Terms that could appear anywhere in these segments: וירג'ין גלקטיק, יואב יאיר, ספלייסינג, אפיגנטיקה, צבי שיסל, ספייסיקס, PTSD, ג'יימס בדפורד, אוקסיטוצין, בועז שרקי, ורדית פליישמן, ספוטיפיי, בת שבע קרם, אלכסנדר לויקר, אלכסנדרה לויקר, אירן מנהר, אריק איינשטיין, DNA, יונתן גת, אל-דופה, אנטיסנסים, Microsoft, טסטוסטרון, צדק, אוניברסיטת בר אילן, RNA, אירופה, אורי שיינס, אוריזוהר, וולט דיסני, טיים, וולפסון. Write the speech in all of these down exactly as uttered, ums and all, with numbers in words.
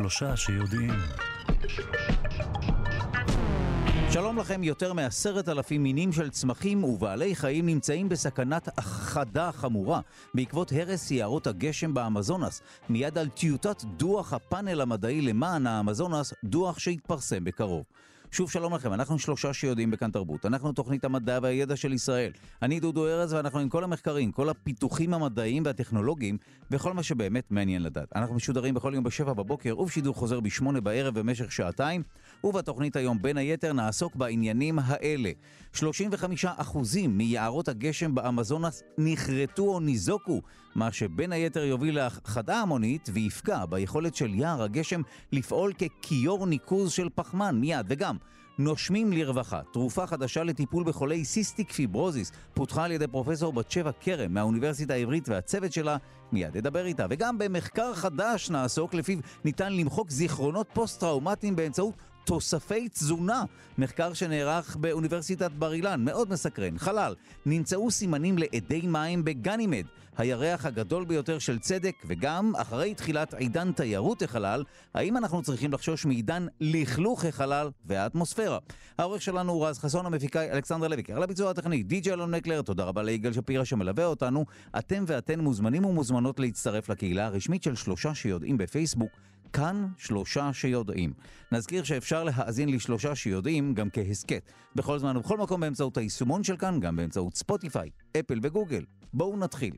שלושה שיודעים. שלום לכם, יותר מעשרת אלפים מינים של צמחים ובעלי חיים נמצאים בסכנת החדה חמורה בעקבות הרס יערות הגשם באמזונס, מיד על טיוטת דוח הפאנל המדעי למען האמזונס, דוח שהתפרסם בקרוב. שוב שלום לכם, אנחנו שלושה שיודעים בכאן תרבות. אנחנו תוכנית המדע והידע של ישראל. אני דודו ארז ואנחנו עם כל המחקרים, כל הפיתוחים המדעיים והטכנולוגיים וכל מה שבאמת מעניין לדעת. אנחנו משודרים בכל יום בשבע בבוקר ובשידור חוזר בשמונה בערב במשך שעתיים, ובתוכנית היום בין היתר נעסוק בעניינים האלה. שלושים וחמישה אחוז מיערות הגשם באמזונס נחרטו או ניזוקו, מה שבין היתר יוביל להחדה המונית ויפקע ביכולת של יער הגשם לפעול ככיור ניקוז של פחמן מיד. וגם נושמים לרווחה, תרופה חדשה לטיפול בחולי סיסטיק פיברוזיס, פותחה על ידי פרופסור בת שבע קרם מהאוניברסיטה העברית והצוות שלה, מיד ידבר איתה. וגם במחקר חדש נעסוק, לפיו ניתן למחוק זיכרונות פוסט-טראומטיים באמצעות תוספי תזונה. מחקר שנערך באוניברסיטת בר אילן, מאוד מסקרן. חלל, נמצאו סימנים לעדי מים בגנימד, הירח הגדול ביותר של צדק. וגם, אחרי תחילת עידן תיירות החלל, האם אנחנו צריכים לחשוש מעידן לכלוך החלל והאטמוספירה? העורך שלנו הוא רז חסון, המפיקאי אלכסנדר לויקר, על הביצוע הטכני די-ג'י אלון מקלר, תודה רבה ליגאל שפירה שמלווה אותנו. אתם ואתן מוזמנים ומוזמנות להצטרף לקהילה הרשמית של שלושה שיודעים בפייסבוק, כאן שלושה שיודעים. נזכיר שאפשר להאזין לשלושה שיודעים גם כהסקט, בכל זמן ובכל מקום, באמצעות היישומון של כאן, גם באמצעות ספוטיפיי, אפל וגוגל. בואו נתחיל.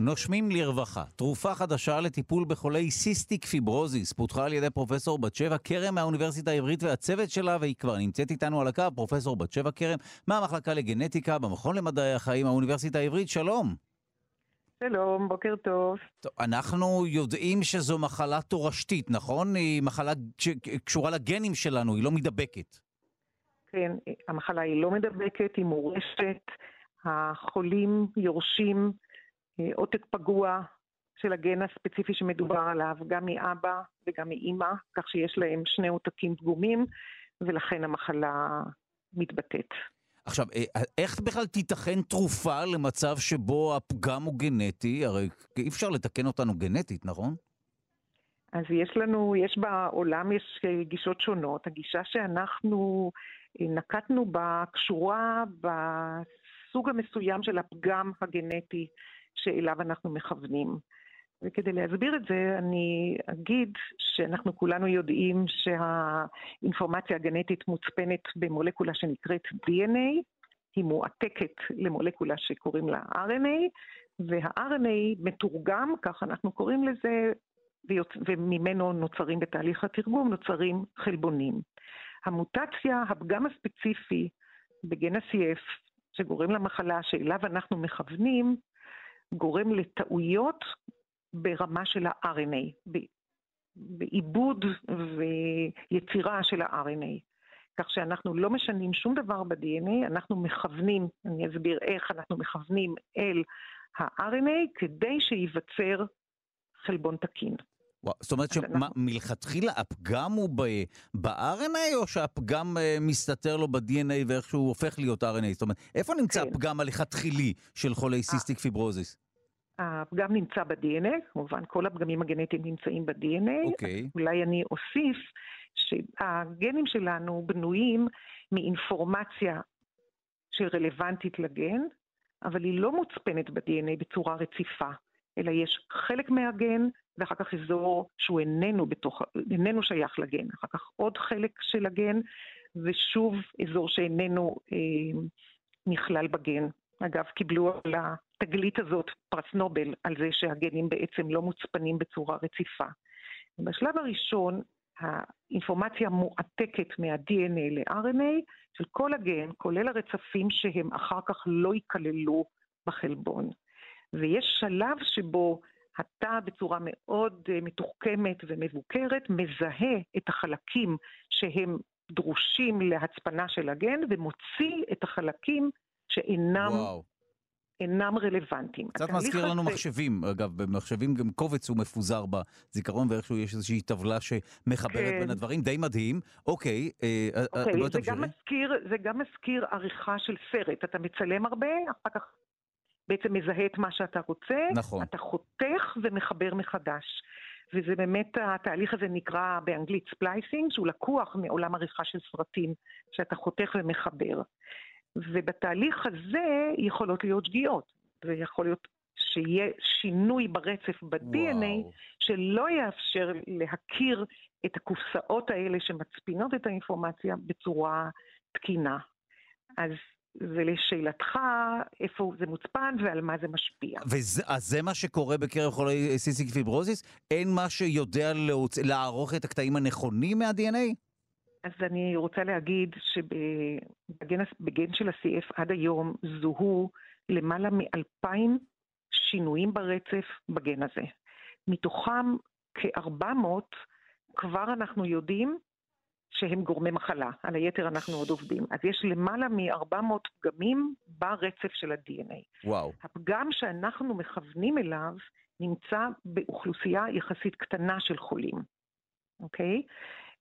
נושמים לרווחה, תרופה חדשה לטיפול בחולי סיסטיק פיברוזיס, פותחה על ידי פרופסור בת שבע קרם מהאוניברסיטה העברית והצוות שלה, והיא כבר נמצאת איתנו על הקו. פרופסור בת שבע קרם מהמחלקה לגנטיקה במכון למדעי החיים, האוניברסיטה העברית, שלום. שלום, בוקר טוב. טוב, אנחנו יודעים שזו מחלה תורשתית, נכון? היא מחלה שקשורה לגנים שלנו, היא לא מדבקת. כן, המחלה היא לא מדבקת, היא מורשת, החולים יורשים עותק פגוע של הגן הספציפי שמדובר עליו, גם מאבא וגם מאמא, כך שיש להם שני עותקים פגומים, ולכן המחלה מתבטאת. עכשיו, איך בכלל תיתכן תרופה למצב שבו הפגם הוא גנטי? הרי אי אפשר לתקן אותנו גנטית, נכון? אז יש לנו, יש בעולם, יש גישות שונות. הגישה שאנחנו נקטנו בה קשורה בסוג המסוים של הפגם הגנטי שאליו אנחנו מכוונים. וכדי להסביר את זה, אני אגיד שאנחנו כולנו יודעים שהאינפורמציה הגנטית מוצפנת במולקולה שנקראת די אן איי, היא מועתקת למולקולה שקוראים לה אר אן איי, וה-אר אן איי מתורגם, כך אנחנו קוראים לזה, וממנו נוצרים, בתהליך התרגום, נוצרים חלבונים. המוטציה, הפגם הספציפי בגן ה-סי אף, שגורם למחלה שאליו אנחנו מכוונים, גורם לטעויות ברמה של ה-אר אן איי, בעיבוד ויצירה של ה-אר אן איי. כך שאנחנו לא משנים שום דבר ב-די אן איי, אנחנו מכוונים, אני אסביר איך אנחנו מכוונים אל ה-אר אן איי, כדי שייווצר חלבון תקין. ווא, זאת אומרת שמלכתחילה הפגם הוא ב-אר אן איי, או שהפגם מסתתר לו ב-די אן איי ואיכשהו הופך להיות אר אן איי? זאת אומרת, איפה נמצא הפגם הלכתחילי של חולי סיסטיק פיברוזיס? הפגם נמצא ב-די אן איי, כמובן כל הפגמים הגנטיים נמצאים ב-די אן איי. אולי אני אוסיף שהגנים שלנו בנויים מאינפורמציה שרלוונטית לגן, אבל היא לא מוצפנת ב-די אן איי בצורה רציפה, אלא יש חלק מהגן, ואחר כך אזור שהוא איננו, בתוך, איננו שייך לגן, אחר כך עוד חלק של הגן, ושוב אזור שאיננו אה, נכלל בגן. אגב, קיבלו על התגלית הזאת פרס נובל, על זה שהגנים בעצם לא מוצפנים בצורה רציפה. בשלב הראשון, האינפורמציה מועתקת מה-די אן איי ל-אר אן איי, של כל הגן, כולל הרצפים שהם אחר כך לא ייכללו בחלבון. ויש שלב שבו התא בצורה מאוד מתוחכמת ומבוקרת מזהה את החלקים שהם דרושים להצפנה של הגן, ומוציא את החלקים שאינם וואו. אינם רלוונטיים. קצת מזכיר לנו זה... מחשבים, אגב, במחשבים גם קובץ הוא מפוזר בזיכרון, ואיכשהו יש איזושהי טבלה שמחברת בין הדברים, די מדהים. אוקיי, אוקיי לא זה, גם מזכיר, זה גם מזכיר עריכה של סרט, אתה מצלם הרבה, אחר כך בעצם מזהה את מה שאתה רוצה, נכון. אתה חותך ומחבר מחדש. וזה באמת, התהליך הזה נקרא באנגלית ספלייסינג, שהוא לקוח מעולם עריכה של סרטים, שאתה חותך ומחבר. ובתהליך הזה יכולות להיות שגיאות, ויכול להיות שיהיה שינוי ברצף ב-די אן איי, שלא יאפשר להכיר את הקופסאות האלה שמצפינות את האינפורמציה בצורה תקינה. אז ולשאלתך, איפה זה מוצפן ועל מה זה משפיע. אז זה מה שקורה בקרב חולי סיסטיק פיברוזיס? אין מה שיודע לערוך את הקטעים הנכונים מה-די אן איי? אז אני רוצה להגיד שבגן של ה-סי אף עד היום זוהו למעלה מ-אלפיים שינויים ברצף בגן הזה. מתוכם כ-ארבע מאות כבר אנחנו יודעים שהם גורמי מחלה, על היתר אנחנו עוד עובדים. אז יש למעלה מ-ארבע מאות פגמים ברצף של ה-די אן איי. וואו. הפגם שאנחנו מכוונים אליו נמצא באוכלוסייה יחסית קטנה של חולים. אוקיי?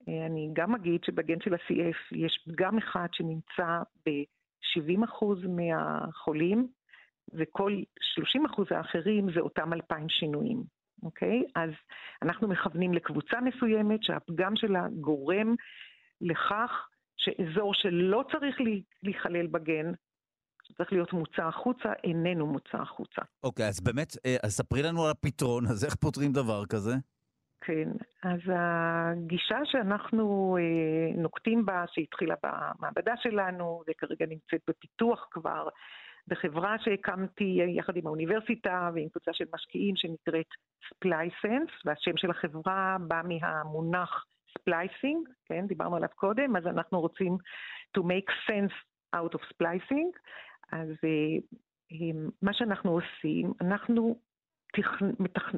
אני גם אגיד שבגן של ה-סי אף יש פגם אחד שנמצא ב-שבעים אחוז מהחולים, וכל שלושים אחוז האחרים זה אותם אלפיים שינויים. אוקיי? Okay, אז אנחנו מכוונים לקבוצה מסוימת שהפגם שלה גורם לכך שאזור שלא צריך להיכלל בגן, שצריך להיות מוצא החוצה, איננו מוצא החוצה. אוקיי, okay, אז באמת, אז ספרי לנו על הפתרון, אז איך פותרים דבר כזה? כן, אז הגישה שאנחנו נוקטים בה, שהתחילה במעבדה שלנו, וכרגע נמצאת בפיתוח כבר, בחברה שהקמתי יחד עם האוניברסיטה ועם קבוצה של משקיעים שנקראת Splice Sense, והשם של החברה בא מהמונח splicing, כן, דיברנו עליו קודם, אז אנחנו רוצים to make sense out of splicing. אז מה שאנחנו עושים, אנחנו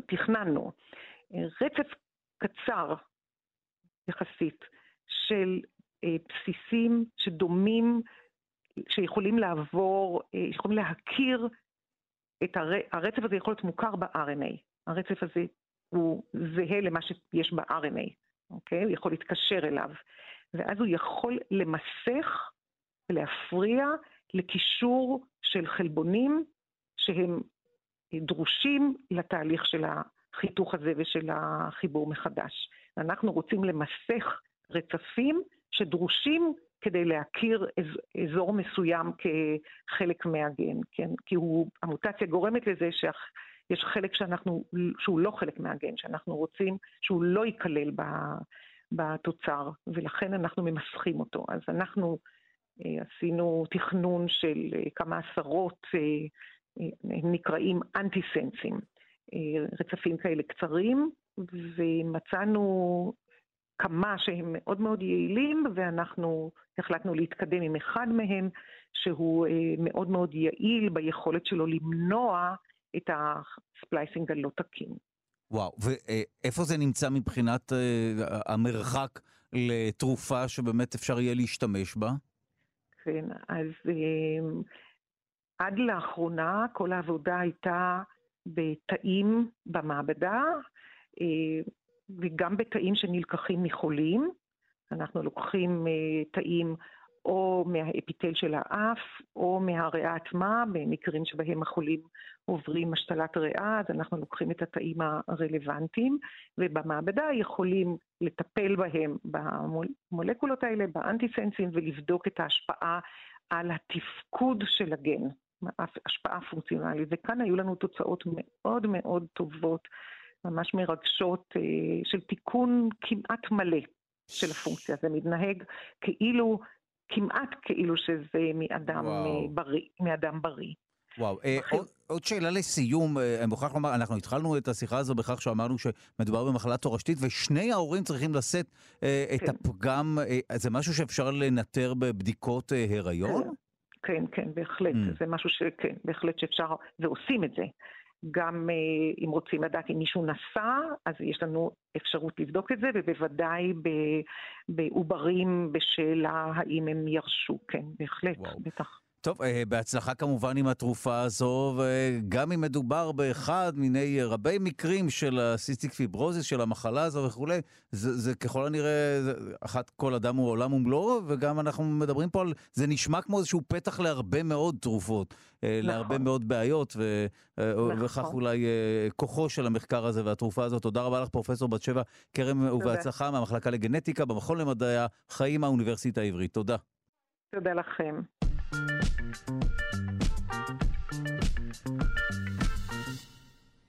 תכננו רצף קצר יחסית של בסיסים שדומים, שיכולים לעבור, יכולים להכיר את הר... הרצף הזה יכול להיות מוכר ב-אר אן איי. הרצף הזה הוא זהה למה שיש ב-אר אן איי, אוקיי? הוא יכול להתקשר אליו. ואז הוא יכול למסך ולהפריע לקישור של חלבונים שהם דרושים לתהליך של החיתוך הזה ושל החיבור מחדש. אנחנו רוצים למסך רצפים שדרושים כדי להכיר אזור מסוים כחלק מהגן, כן? כי הוא, המוטציה גורמת לזה שיש חלק שאנחנו, שהוא לא חלק מהגן, שאנחנו רוצים שהוא לא ייכלל בתוצר, ולכן אנחנו ממסכים אותו. אז אנחנו עשינו תכנון של כמה עשרות, הם נקראים אנטיסנסים, רצפים כאלה קצרים, ומצאנו כמה שהם מאוד מאוד יעילים, ואנחנו החלטנו להתקדם עם אחד מהם, שהוא מאוד מאוד יעיל ביכולת שלו למנוע את הספלייסינג הלא תקין. וואו, ואיפה זה נמצא מבחינת המרחק לתרופה שבאמת אפשר יהיה להשתמש בה? כן, אז עד לאחרונה כל העבודה הייתה בתאים במעבדה, וגם בתאים שנלקחים מחולים. אנחנו לוקחים תאים או מהאפיטל של האף, או מהריאה עצמה, במקרים שבהם החולים עוברים משתלת ריאה, אז אנחנו לוקחים את התאים הרלוונטיים, ובמעבדה יכולים לטפל בהם, במולקולות האלה, באנטיסנסים, ולבדוק את ההשפעה על התפקוד של הגן, השפעה פונקציונלית. וכאן היו לנו תוצאות מאוד מאוד טובות, ממש מרגשות, של תיקון כמעט מלא של הפונקציה. זה מתנהג כאילו, כמעט כאילו שזה מאדם בריא, מאדם בריא. וואו, עוד שאלה לסיום, מוכרח לומר, אנחנו התחלנו את השיחה הזו בכך שאמרנו שמדובר במחלה תורשתית, ושני ההורים צריכים לשאת את הפגם, זה משהו שאפשר לנטר בבדיקות הריון? כן, כן, בהחלט, זה משהו שכן, בהחלט שאפשר, ועושים את זה. גם אם רוצים לדעת אם מישהו נסע, אז יש לנו אפשרות לבדוק את זה, ובוודאי בעוברים בשאלה האם הם ירשו, כן, בהחלט, בטח. טוב, בהצלחה כמובן עם התרופה הזו, וגם אם מדובר באחד מיני רבי מקרים של הסיסטיק פיברוזיס, של המחלה הזו וכו', זה, זה ככל הנראה, זה, אחת כל אדם הוא עולם ומלואו, וגם אנחנו מדברים פה על, זה נשמע כמו איזשהו פתח להרבה מאוד תרופות, נכון. להרבה מאוד בעיות, ו, נכון. וכך אולי כוחו של המחקר הזה והתרופה הזאת. תודה רבה לך פרופסור בת שבע קרם ובהצלחה מהמחלקה לגנטיקה, במכון למדעי החיים האוניברסיטה העברית. תודה. תודה לכם.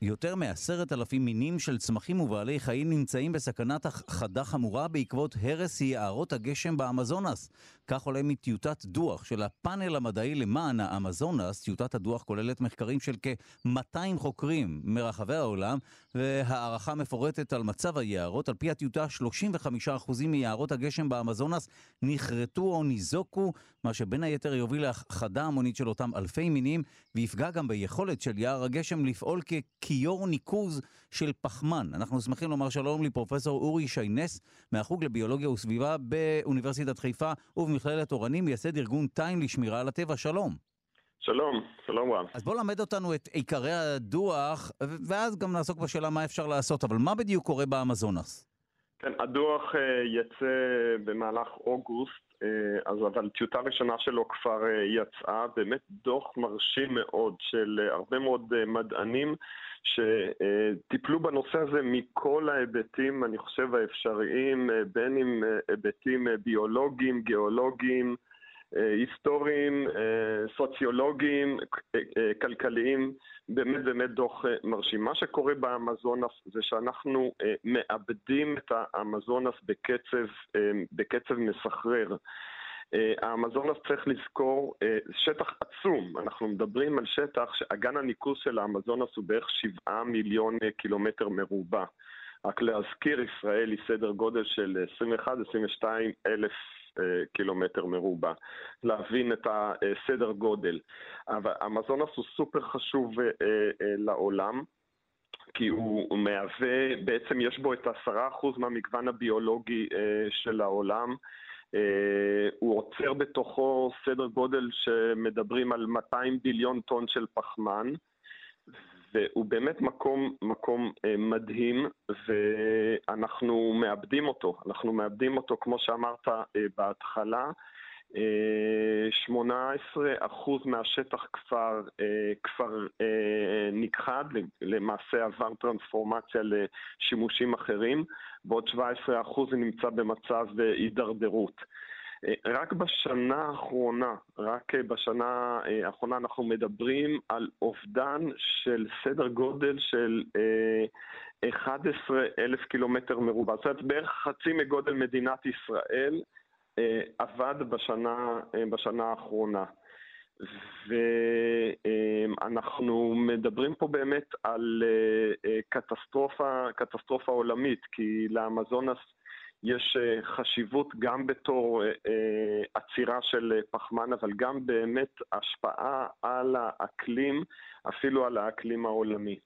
יותר מעשרת אלפים מינים של צמחים ובעלי חיים נמצאים בסכנת חדה חמורה בעקבות הרס יערות הגשם באמזונס. כך עולה מטיוטת דוח של הפאנל המדעי למען האמזונס. טיוטת הדוח כוללת מחקרים של כ-מאתיים חוקרים מרחבי העולם, והערכה מפורטת על מצב היערות. על פי הטיוטה, שלושים וחמישה אחוז מיערות הגשם באמזונס נחרטו או ניזוקו, מה שבין היתר יוביל להחדה המונית של אותם אלפי מינים, ויפגע גם ביכולת של יער הגשם לפעול כ- כיור ניקוז של פחמן. אנחנו שמחים לומר שלום לפרופסור אורי שיינס, מהחוג לביולוגיה וסביבה באוניברסיטת חיפה ובמכללת אורנים, מייסד ארגון טיים לשמירה על הטבע. שלום. שלום, שלום רב. אז בוא למד אותנו את עיקרי הדוח, ואז גם נעסוק בשאלה מה אפשר לעשות, אבל מה בדיוק קורה באמזונס? כן, הדוח יצא במהלך אוגוסט, אז אבל טיוטה ראשונה שלו כבר יצאה, באמת דוח מרשים מאוד של הרבה מאוד מדענים שטיפלו בנושא הזה מכל ההיבטים, אני חושב, האפשריים, בין אם היבטים ביולוגיים, גיאולוגיים, היסטוריים, סוציולוגיים, כלכליים. באמת באמת דוח מרשים. מה שקורה באמזונס זה שאנחנו מאבדים את האמזונס בקצב, בקצב מסחרר. האמזונס, צריך לזכור, שטח עצום. אנחנו מדברים על שטח שאגן הניקוז של האמזונס הוא בערך שבעה מיליון קילומטר מרובע. רק להזכיר, ישראל היא סדר גודל של עשרים ואחד עד עשרים ושתיים אלף קילומטר מרובע, להבין את הסדר גודל. אבל אמזונס הוא סופר חשוב לעולם, כי הוא מהווה, בעצם יש בו את עשרה אחוז מהמגוון הביולוגי של העולם, הוא עוצר בתוכו סדר גודל שמדברים על מאתיים ביליון טון של פחמן, והוא באמת מקום, מקום מדהים, ואנחנו מאבדים אותו. אנחנו מאבדים אותו, כמו שאמרת בהתחלה, שמונה עשרה אחוז מהשטח כבר, כבר נכחד, למעשה עבר טרנספורמציה לשימושים אחרים, ועוד שבע עשרה אחוז נמצא במצב הידרדרות. רק בשנה האחרונה, רק בשנה האחרונה אנחנו מדברים על אובדן של סדר גודל של אחד עשר אלף קילומטר מרובע. זאת בערך חצי מגודל מדינת ישראל עבד בשנה, בשנה האחרונה. ואנחנו מדברים פה באמת על קטסטרופה, קטסטרופה עולמית, כי לאמזונס יש חשיבות גם בתור עצירה של פחמן, אבל גם באמת השפעה על האקלים, אפילו על האקלים העולמי.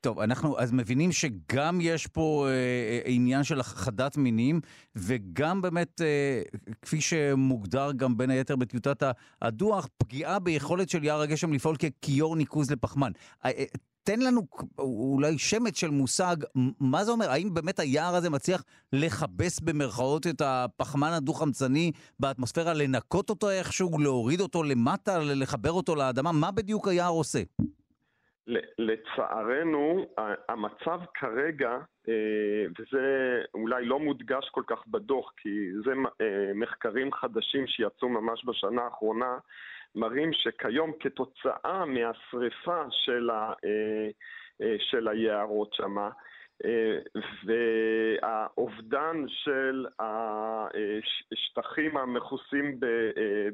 טוב, אנחנו אז מבינים שגם יש פה אה, עניין של החדת מינים, וגם באמת, אה, כפי שמוגדר גם בין היתר בטיוטת הדוח, פגיעה ביכולת של יער הגשם לפעול ככיור ניקוז לפחמן. אה, אה, תן לנו אולי שמץ של מושג, מה זה אומר? האם באמת היער הזה מצליח לחבס במרכאות את הפחמן הדו-חמצני באטמוספירה, לנקות אותו איכשהו, להוריד אותו למטה, לחבר אותו לאדמה? מה בדיוק היער עושה? לצערנו, המצב כרגע, וזה אולי לא מודגש כל כך בדוח, כי זה מחקרים חדשים שיצאו ממש בשנה האחרונה, מראים שכיום כתוצאה מהשריפה של ה של היערות שמה, והאובדן של השטחים המכוסים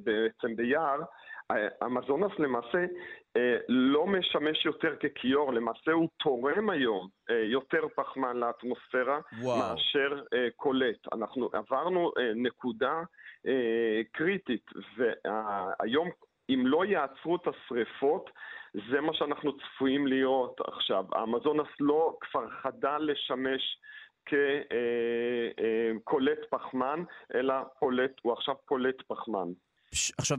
בעצם ביער, אמזונס למעשה לא משמש יותר ככיור, למעשה הוא תורם היום יותר פחמן לאטמוספירה מאשר קולט. אנחנו עברנו נקודה קריטית, והיום אם לא יעצרו את השריפות, זה מה שאנחנו צפויים להיות עכשיו. האמזונס לא כבר חדל לשמש כקולט פחמן, אלא פולט, הוא עכשיו פולט פחמן. עכשיו,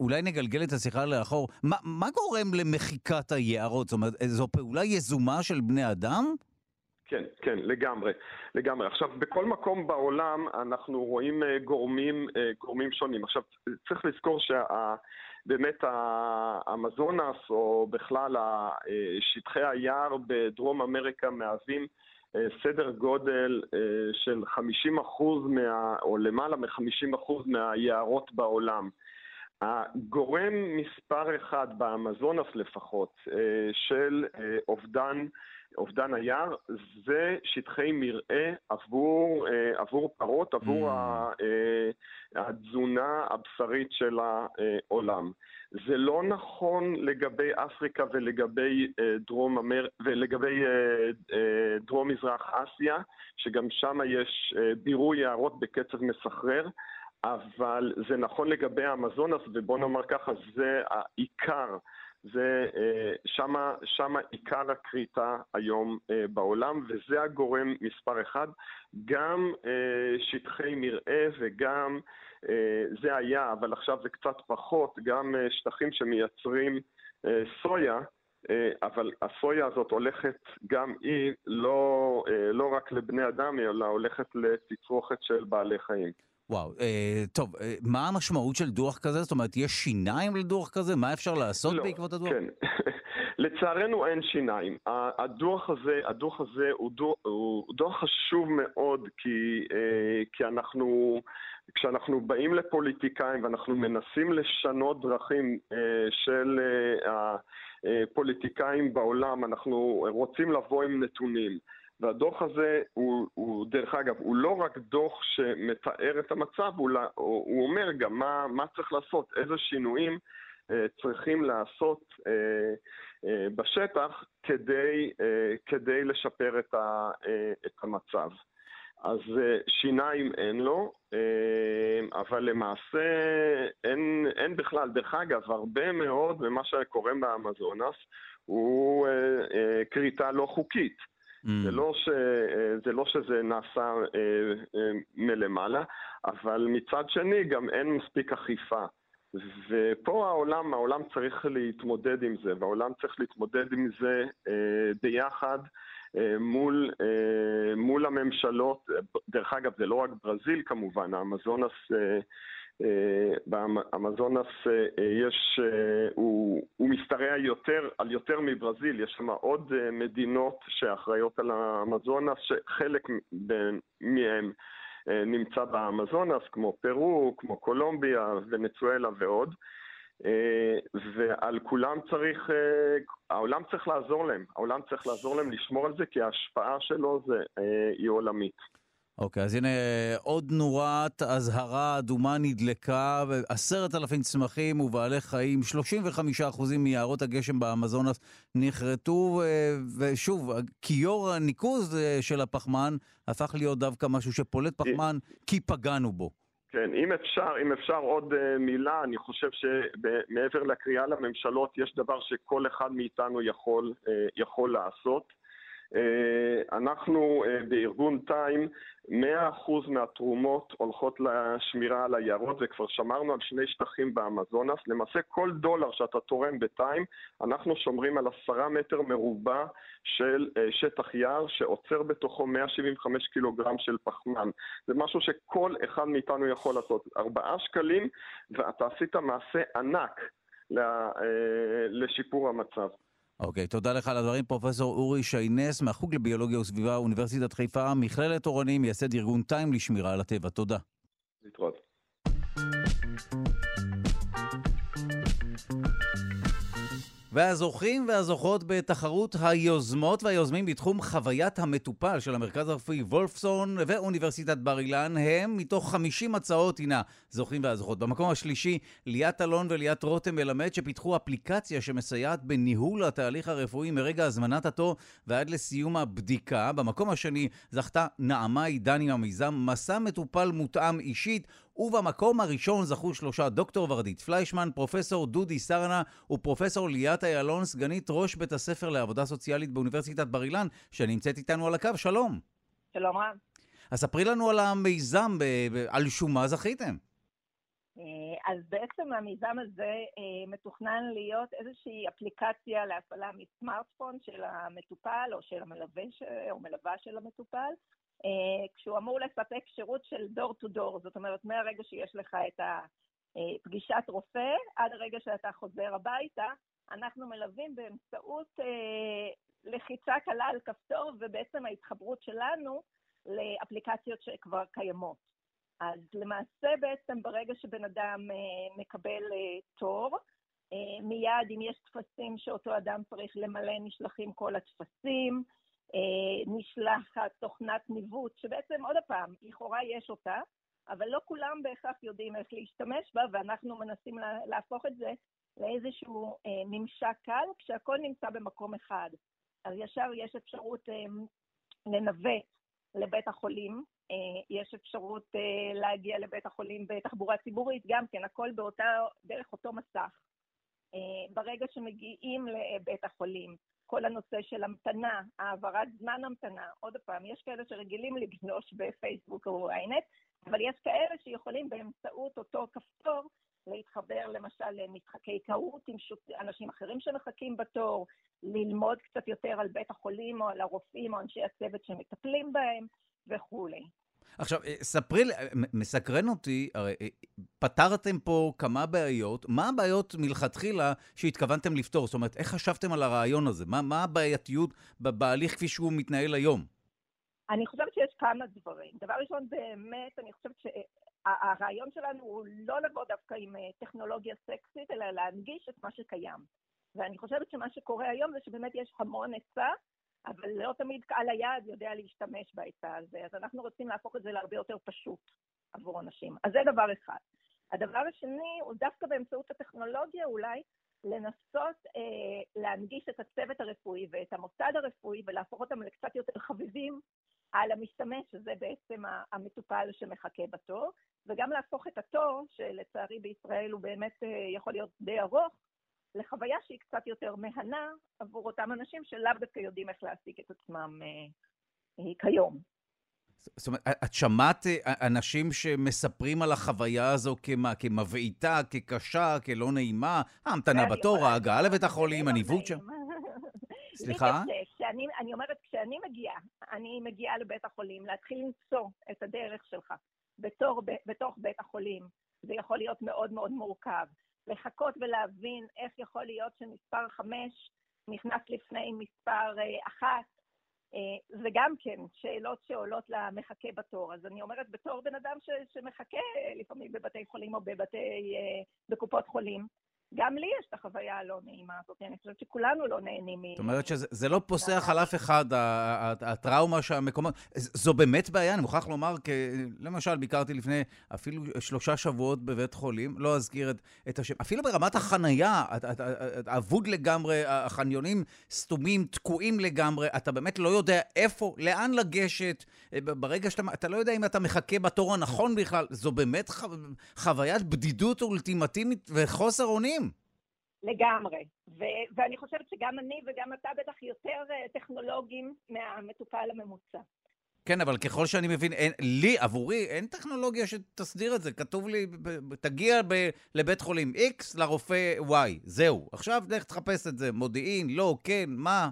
אולי נגלגל את השיחה לאחור, מה, מה גורם למחיקת היערות? זאת אומרת, זו פעולה יזומה של בני אדם? כן, כן, לגמרי, לגמרי. עכשיו, בכל מקום בעולם אנחנו רואים גורמים, גורמים שונים. עכשיו, צריך לזכור שבאמת האמזונס, או בכלל שטחי היער בדרום אמריקה מהווים סדר גודל של חמישים אחוז מה, או למעלה מ-חמישים אחוז מהיערות בעולם. הגורם מספר אחד באמזונס לפחות של אובדן, אובדן היער זה שטחי מרעה עבור, עבור פרות, עבור mm. התזונה הבשרית של העולם. זה לא נכון לגבי אפריקה ולגבי דרום אמר... ולגבי דרום מזרח אסיה, שגם שם יש בירוי יערות בקצב מסחרר, אבל זה נכון לגבי האמזונס, ובוא נאמר ככה, זה העיקר, זה שמה, שמה עיקר הקריטה היום בעולם, וזה הגורם מספר אחד, גם שטחי מרעה וגם זה היה, אבל עכשיו זה קצת פחות, גם שטחים שמייצרים סויה, אבל הסויה הזאת הולכת גם היא לא, לא רק לבני אדם, אלא הולכת לתצרוכת של בעלי חיים. וואו, אה, טוב, אה, מה המשמעות של דוח כזה? זאת אומרת, יש שיניים לדוח כזה? מה אפשר לעשות לא, בעקבות הדוח? כן, לצערנו אין שיניים. הדוח הזה, הדוח הזה הוא דוח, הוא דוח חשוב מאוד, כי, אה, כי אנחנו, כשאנחנו באים לפוליטיקאים ואנחנו מנסים לשנות דרכים אה, של הפוליטיקאים אה, בעולם, אנחנו רוצים לבוא עם נתונים. והדוח הזה הוא, הוא, דרך אגב, הוא לא רק דוח שמתאר את המצב, הוא, הוא אומר גם מה, מה צריך לעשות, איזה שינויים אה, צריכים לעשות אה, אה, בשטח כדי, אה, כדי לשפר את, ה, אה, את המצב. אז אה, שיניים אין לו, אה, אבל למעשה אין, אין בכלל, דרך אגב, הרבה מאוד ממה שקורה באמזונס הוא אה, אה, קריטה לא חוקית. זה לא ש, זה לא שזה נעשה מלמעלה, אבל מצד שני גם אין מספיק אכיפה. ופה העולם, העולם צריך להתמודד עם זה, והעולם צריך להתמודד עם זה ביחד מול, מול הממשלות. דרך אגב, זה לא רק ברזיל כמובן, האמזונס, באמזונס יש, הוא, הוא משתרע יותר, על יותר מברזיל, יש שם עוד מדינות שאחראיות על האמזונס, שחלק מהם נמצא באמזונס, כמו פרו, כמו קולומביה, ונצואלה ועוד, ועל כולם צריך, העולם צריך לעזור להם, העולם צריך לעזור להם לשמור על זה, כי ההשפעה שלו זה, היא עולמית. אוקיי, אז הנה עוד נורת אזהרה אדומה נדלקה, עשרת אלפים צמחים ובעלי חיים, שלושים וחמישה אחוז מיערות הגשם באמזונס נחרטו, ושוב, כיור הניקוז של הפחמן הפך להיות דווקא משהו שפולט פחמן, כי פגענו בו. כן, אם אפשר, אם אפשר עוד מילה, אני חושב שמעבר לקריאה לממשלות, יש דבר שכל אחד מאיתנו יכול, יכול לעשות. אנחנו בארגון טיים מאה אחוז מהתרומות הולכות לשמירה על היערות, וכבר שמרנו על שני שטחים באמזונס. למעשה כל דולר שאתה תורם בטיים, אנחנו שומרים על עשרה מטר מרובע של שטח יער שעוצר בתוכו מאה שבעים וחמישה קילוגרם של פחמן. זה משהו שכל אחד מאיתנו יכול לעשות. ארבעה שקלים ואתה עשית מעשה ענק לשיפור המצב. אוקיי, תודה לך על הדברים, פרופסור אורי שיינס, מהחוג לביולוגיה וסביבה, אוניברסיטת חיפה, מכללת אורנים, יסד ארגון טיים לשמירה על הטבע. תודה. להתראות. והזוכים והזוכות בתחרות היוזמות והיוזמים בתחום חוויית המטופל של המרכז הרפואי וולפסון ואוניברסיטת בר אילן הם מתוך חמישים הצעות, הנה זוכים והזוכות. במקום השלישי, ליאת איילון וליאת רותם מלמד, שפיתחו אפליקציה שמסייעת בניהול התהליך הרפואי מרגע הזמנת התור ועד לסיום הבדיקה. במקום השני זכתה נעמה עידני מהמיזם מסע מטופל מותאם אישית, ובמקום הראשון זכו שלושה: דוקטור ורדית פליישמן, פרופסור דודי סרנה ופרופסור ליאת איילון, סגנית ראש בית הספר לעבודה סוציאלית באוניברסיטת בר אילן, שנמצאת איתנו על הקו. שלום. שלום רב. אז ספרי לנו על המיזם, על שום מה זכיתם. אז בעצם המיזם הזה מתוכנן להיות איזושהי אפליקציה להפעלה מסמארטפון של המטופל או של המלווה או מלווה של המטופל, כשהוא אמור לספק שירות של דור טו דור, זאת אומרת מהרגע שיש לך את הפגישת רופא עד הרגע שאתה חוזר הביתה, אנחנו מלווים באמצעות לחיצה קלה על כפתור ובעצם ההתחברות שלנו לאפליקציות שכבר קיימות. אז למעשה בעצם ברגע שבן אדם מקבל תור, מיד אם יש טפסים שאותו אדם צריך למלא, נשלחים כל הטפסים, נשלחת תוכנת ניווט, שבעצם עוד פעם, לכאורה יש אותה, אבל לא כולם בהכרח יודעים איך להשתמש בה, ואנחנו מנסים להפוך את זה לאיזשהו ממשק קל, כשהכל נמצא במקום אחד. אז ישר יש אפשרות לנווט לבית החולים, יש אפשרות להגיע לבית החולים בתחבורה ציבורית, גם כן, הכל באותה, דרך אותו מסך. ברגע שמגיעים לבית החולים, כל הנושא של המתנה, העברת זמן המתנה, עוד פעם, יש כאלה שרגילים לגנוש בפייסבוק או איינט, אבל יש כאלה שיכולים באמצעות אותו כפתור להתחבר למשל למשחקי קהות עם אנשים אחרים שמחכים בתור, ללמוד קצת יותר על בית החולים או על הרופאים או אנשי הצוות שמטפלים בהם וכולי. עכשיו, ספרי, מסקרן אותי, הרי פתרתם פה כמה בעיות, מה הבעיות מלכתחילה שהתכוונתם לפתור? זאת אומרת, איך חשבתם על הרעיון הזה? מה, מה הבעייתיות בהליך כפי שהוא מתנהל היום? אני חושבת שיש כמה דברים. דבר ראשון, באמת, אני חושבת שהרעיון שלנו הוא לא לבוא דווקא עם טכנולוגיה סקסית, אלא להנגיש את מה שקיים. ואני חושבת שמה שקורה היום זה שבאמת יש המון עצה, אבל לא תמיד קהל היעד יודע להשתמש בעצה הזה, אז אנחנו רוצים להפוך את זה להרבה יותר פשוט עבור אנשים. אז זה דבר אחד. הדבר השני הוא דווקא באמצעות הטכנולוגיה אולי לנסות אה, להנגיש את הצוות הרפואי ואת המוסד הרפואי ולהפוך אותם לקצת יותר חביבים על המשתמש, שזה בעצם המטופל שמחכה בתור, וגם להפוך את התור, שלצערי בישראל הוא באמת אה, יכול להיות די ארוך, לחוויה שהיא קצת יותר מהנה עבור אותם אנשים שלאו דווקא יודעים איך להשיג את עצמם אה, כיום. זאת אומרת, את שמעת אנשים שמספרים על החוויה הזו כמה, כמבעיטה, כקשה, כלא נעימה, המתנה בתור, ההגעה לבית החולים, הניווט שם. סליחה? אני אומרת, כשאני מגיעה, אני מגיעה לבית החולים, להתחיל למצוא את הדרך שלך בתוך בית החולים, זה יכול להיות מאוד מאוד מורכב. לחכות ולהבין איך יכול להיות שמספר חמש נכנס לפני מספר אחת, זה גם כן שאלות שעולות למחכה בתור. אז אני אומרת, בתור בן אדם ש- שמחכה לפעמים בבתי חולים או בבתי, בקופות חולים, גם לי יש את החוויה הלא נעימה הזאת, אני חושבת שכולנו לא נהנים. זאת אומרת שזה לא פוסח על אף אחד, הטראומה שהמקומות, זו באמת בעיה, אני מוכרח לומר, למשל ביקרתי לפני אפילו שלושה שבועות בבית חולים, לא אזכיר את השם, אפילו ברמת החנייה, עבוד לגמרי, החניונים סתומים, תקועים לגמרי, אתה באמת לא יודע איפה, לאן לגשת, ברגע שאתה לא יודע אם אתה מחכה בתור הנכון בכלל, זו באמת חוויית בדידות אולטימטימית וחוסר אונים. לגמרי, ו- ואני חושבת שגם אני וגם אתה בטח יותר טכנולוגים מהמטופל הממוצע. כן, אבל ככל שאני מבין, אין, לי, עבורי, אין טכנולוגיה שתסדיר את זה. כתוב לי, ב- תגיע ב- לבית חולים X לרופא Y, זהו. עכשיו דרך תחפש את זה, מודיעין, לא, כן, מה?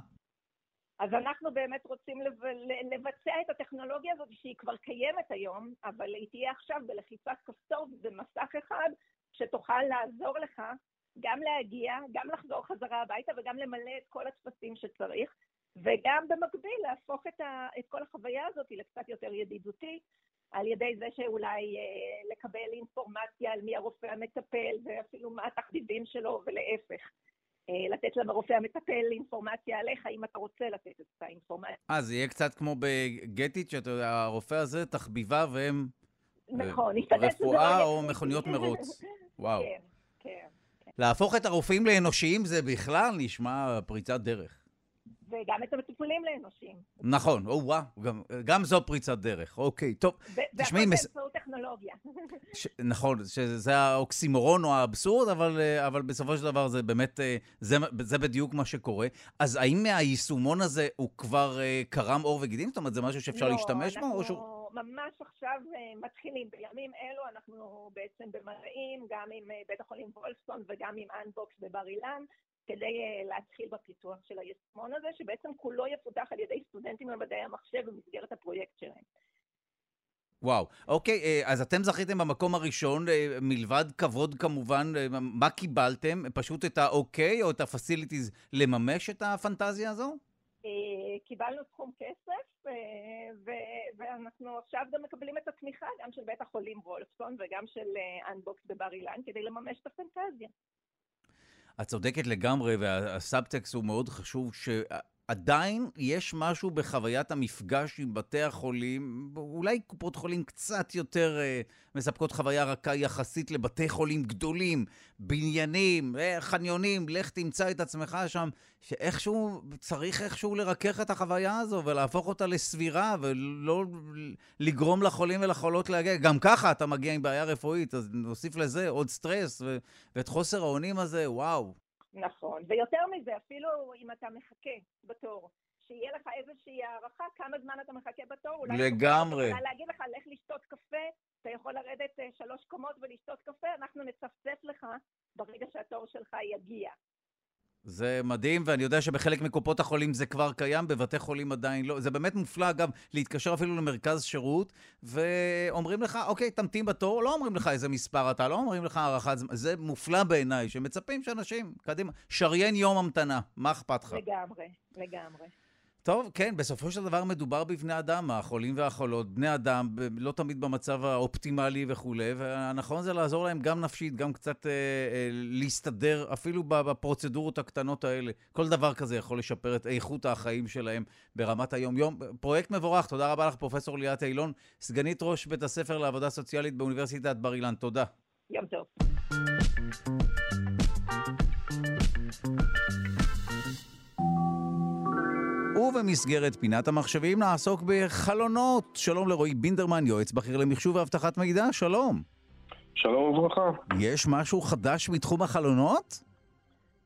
אז אנחנו באמת רוצים לב- לבצע את הטכנולוגיה הזאת שהיא כבר קיימת היום, אבל היא תהיה עכשיו בלחיצת כפתור במסך אחד, שתוכל לעזור לך גם להגיע, גם לחזור חזרה הביתה וגם למלא את כל הטפסים שצריך, וגם במקביל להפוך את, ה, את כל החוויה הזאת לקצת יותר ידידותית, על ידי זה שאולי אה, לקבל אינפורמציה על מי הרופא המטפל ואפילו מה התחביבים שלו ולהפך. לתת לרופא המטפל אינפורמציה עליך, אם אתה רוצה לתת את האינפורמציה. אז יהיה קצת כמו בגטית, שהרופא הזה תחביבה והם... נכון, רפואה או מכוניות מרוץ. וואו. כן, כן, כן. להפוך את הרופאים לאנושיים זה בכלל נשמע פריצת דרך. וגם את המטופלים לאנושיים. נכון, או וואו, גם, גם זו פריצת דרך. אוקיי, טוב. ו- תשמעי, מס... טכנולוגיה. ש... נכון, שזה האוקסימורון או האבסורד, אבל, אבל בסופו של דבר זה באמת, זה, זה בדיוק מה שקורה. אז האם מהיישומון הזה הוא כבר קרם עור וגידים? זאת אומרת, זה משהו שאפשר לא, להשתמש בו? אנחנו... או שהוא... ממש עכשיו מתחילים, בימים אלו אנחנו בעצם במראים, גם עם בית החולים וולפסון וגם עם אנבוקס בבר אילן, כדי להתחיל בפיתוח של הישומון הזה, שבעצם כולו יפותח על ידי סטודנטים במדעי המחשב במסגרת הפרויקט שלהם. וואו, אוקיי, אז אתם זכיתם במקום הראשון, מלבד כבוד כמובן, מה קיבלתם? פשוט את האוקיי או את הפסיליטיז לממש את הפנטזיה הזו? קיבלנו סכום כסף, ואנחנו עכשיו גם מקבלים את התמיכה, גם של בית החולים וולפסון וגם של אנבוקס בבר אילן, כדי לממש את הפנטזיה. את צודקת לגמרי, והסאבטקסט הוא מאוד חשוב, ש... עדיין יש משהו בחוויית המפגש עם בתי החולים, אולי קופות חולים קצת יותר אה, מספקות חוויה רכה יחסית לבתי חולים גדולים, בניינים, אה, חניונים, לך תמצא את עצמך שם, שאיכשהו צריך איכשהו לרכך את החוויה הזו ולהפוך אותה לסבירה ולא לגרום לחולים ולחולות להגיע. גם ככה אתה מגיע עם בעיה רפואית, אז נוסיף לזה עוד סטרס ו- ואת חוסר העונים הזה, וואו. נכון, ויותר מזה, אפילו אם אתה מחכה בתור, שיהיה לך איזושהי הערכה, כמה זמן אתה מחכה בתור, לגמרי. אולי להגיד לך, לך לשתות קפה, אתה יכול לרדת שלוש קומות ולשתות קפה, אנחנו נצפצף לך ברגע שהתור שלך יגיע. זה מדהים, ואני יודע שבחלק מקופות החולים זה כבר קיים, בבתי חולים עדיין לא. זה באמת מופלא, אגב, להתקשר אפילו למרכז שירות, ואומרים לך, אוקיי, תמתין בתור, לא אומרים לך איזה מספר אתה, לא אומרים לך הערכת זמן, זה מופלא בעיניי, שמצפים שאנשים, קדימה, שריין יום המתנה, מה אכפת לך? לגמרי, לגמרי. טוב, כן, בסופו של דבר מדובר בבני אדם, החולים והחולות, בני אדם, לא תמיד במצב האופטימלי וכו', והנכון זה לעזור להם גם נפשית, גם קצת אה, אה, להסתדר, אפילו בפרוצדורות הקטנות האלה. כל דבר כזה יכול לשפר את איכות החיים שלהם ברמת היום-יום. פרויקט מבורך, תודה רבה לך, פרופסור ליאת איילון, סגנית ראש בית הספר לעבודה סוציאלית באוניברסיטת בר אילן. תודה. יום טוב. ובמסגרת פינת המחשבים נעסוק בחלונות. שלום לרועי בינדרמן, יועץ בכיר למחשוב והבטחת מידע, שלום. שלום וברכה. יש משהו חדש מתחום החלונות?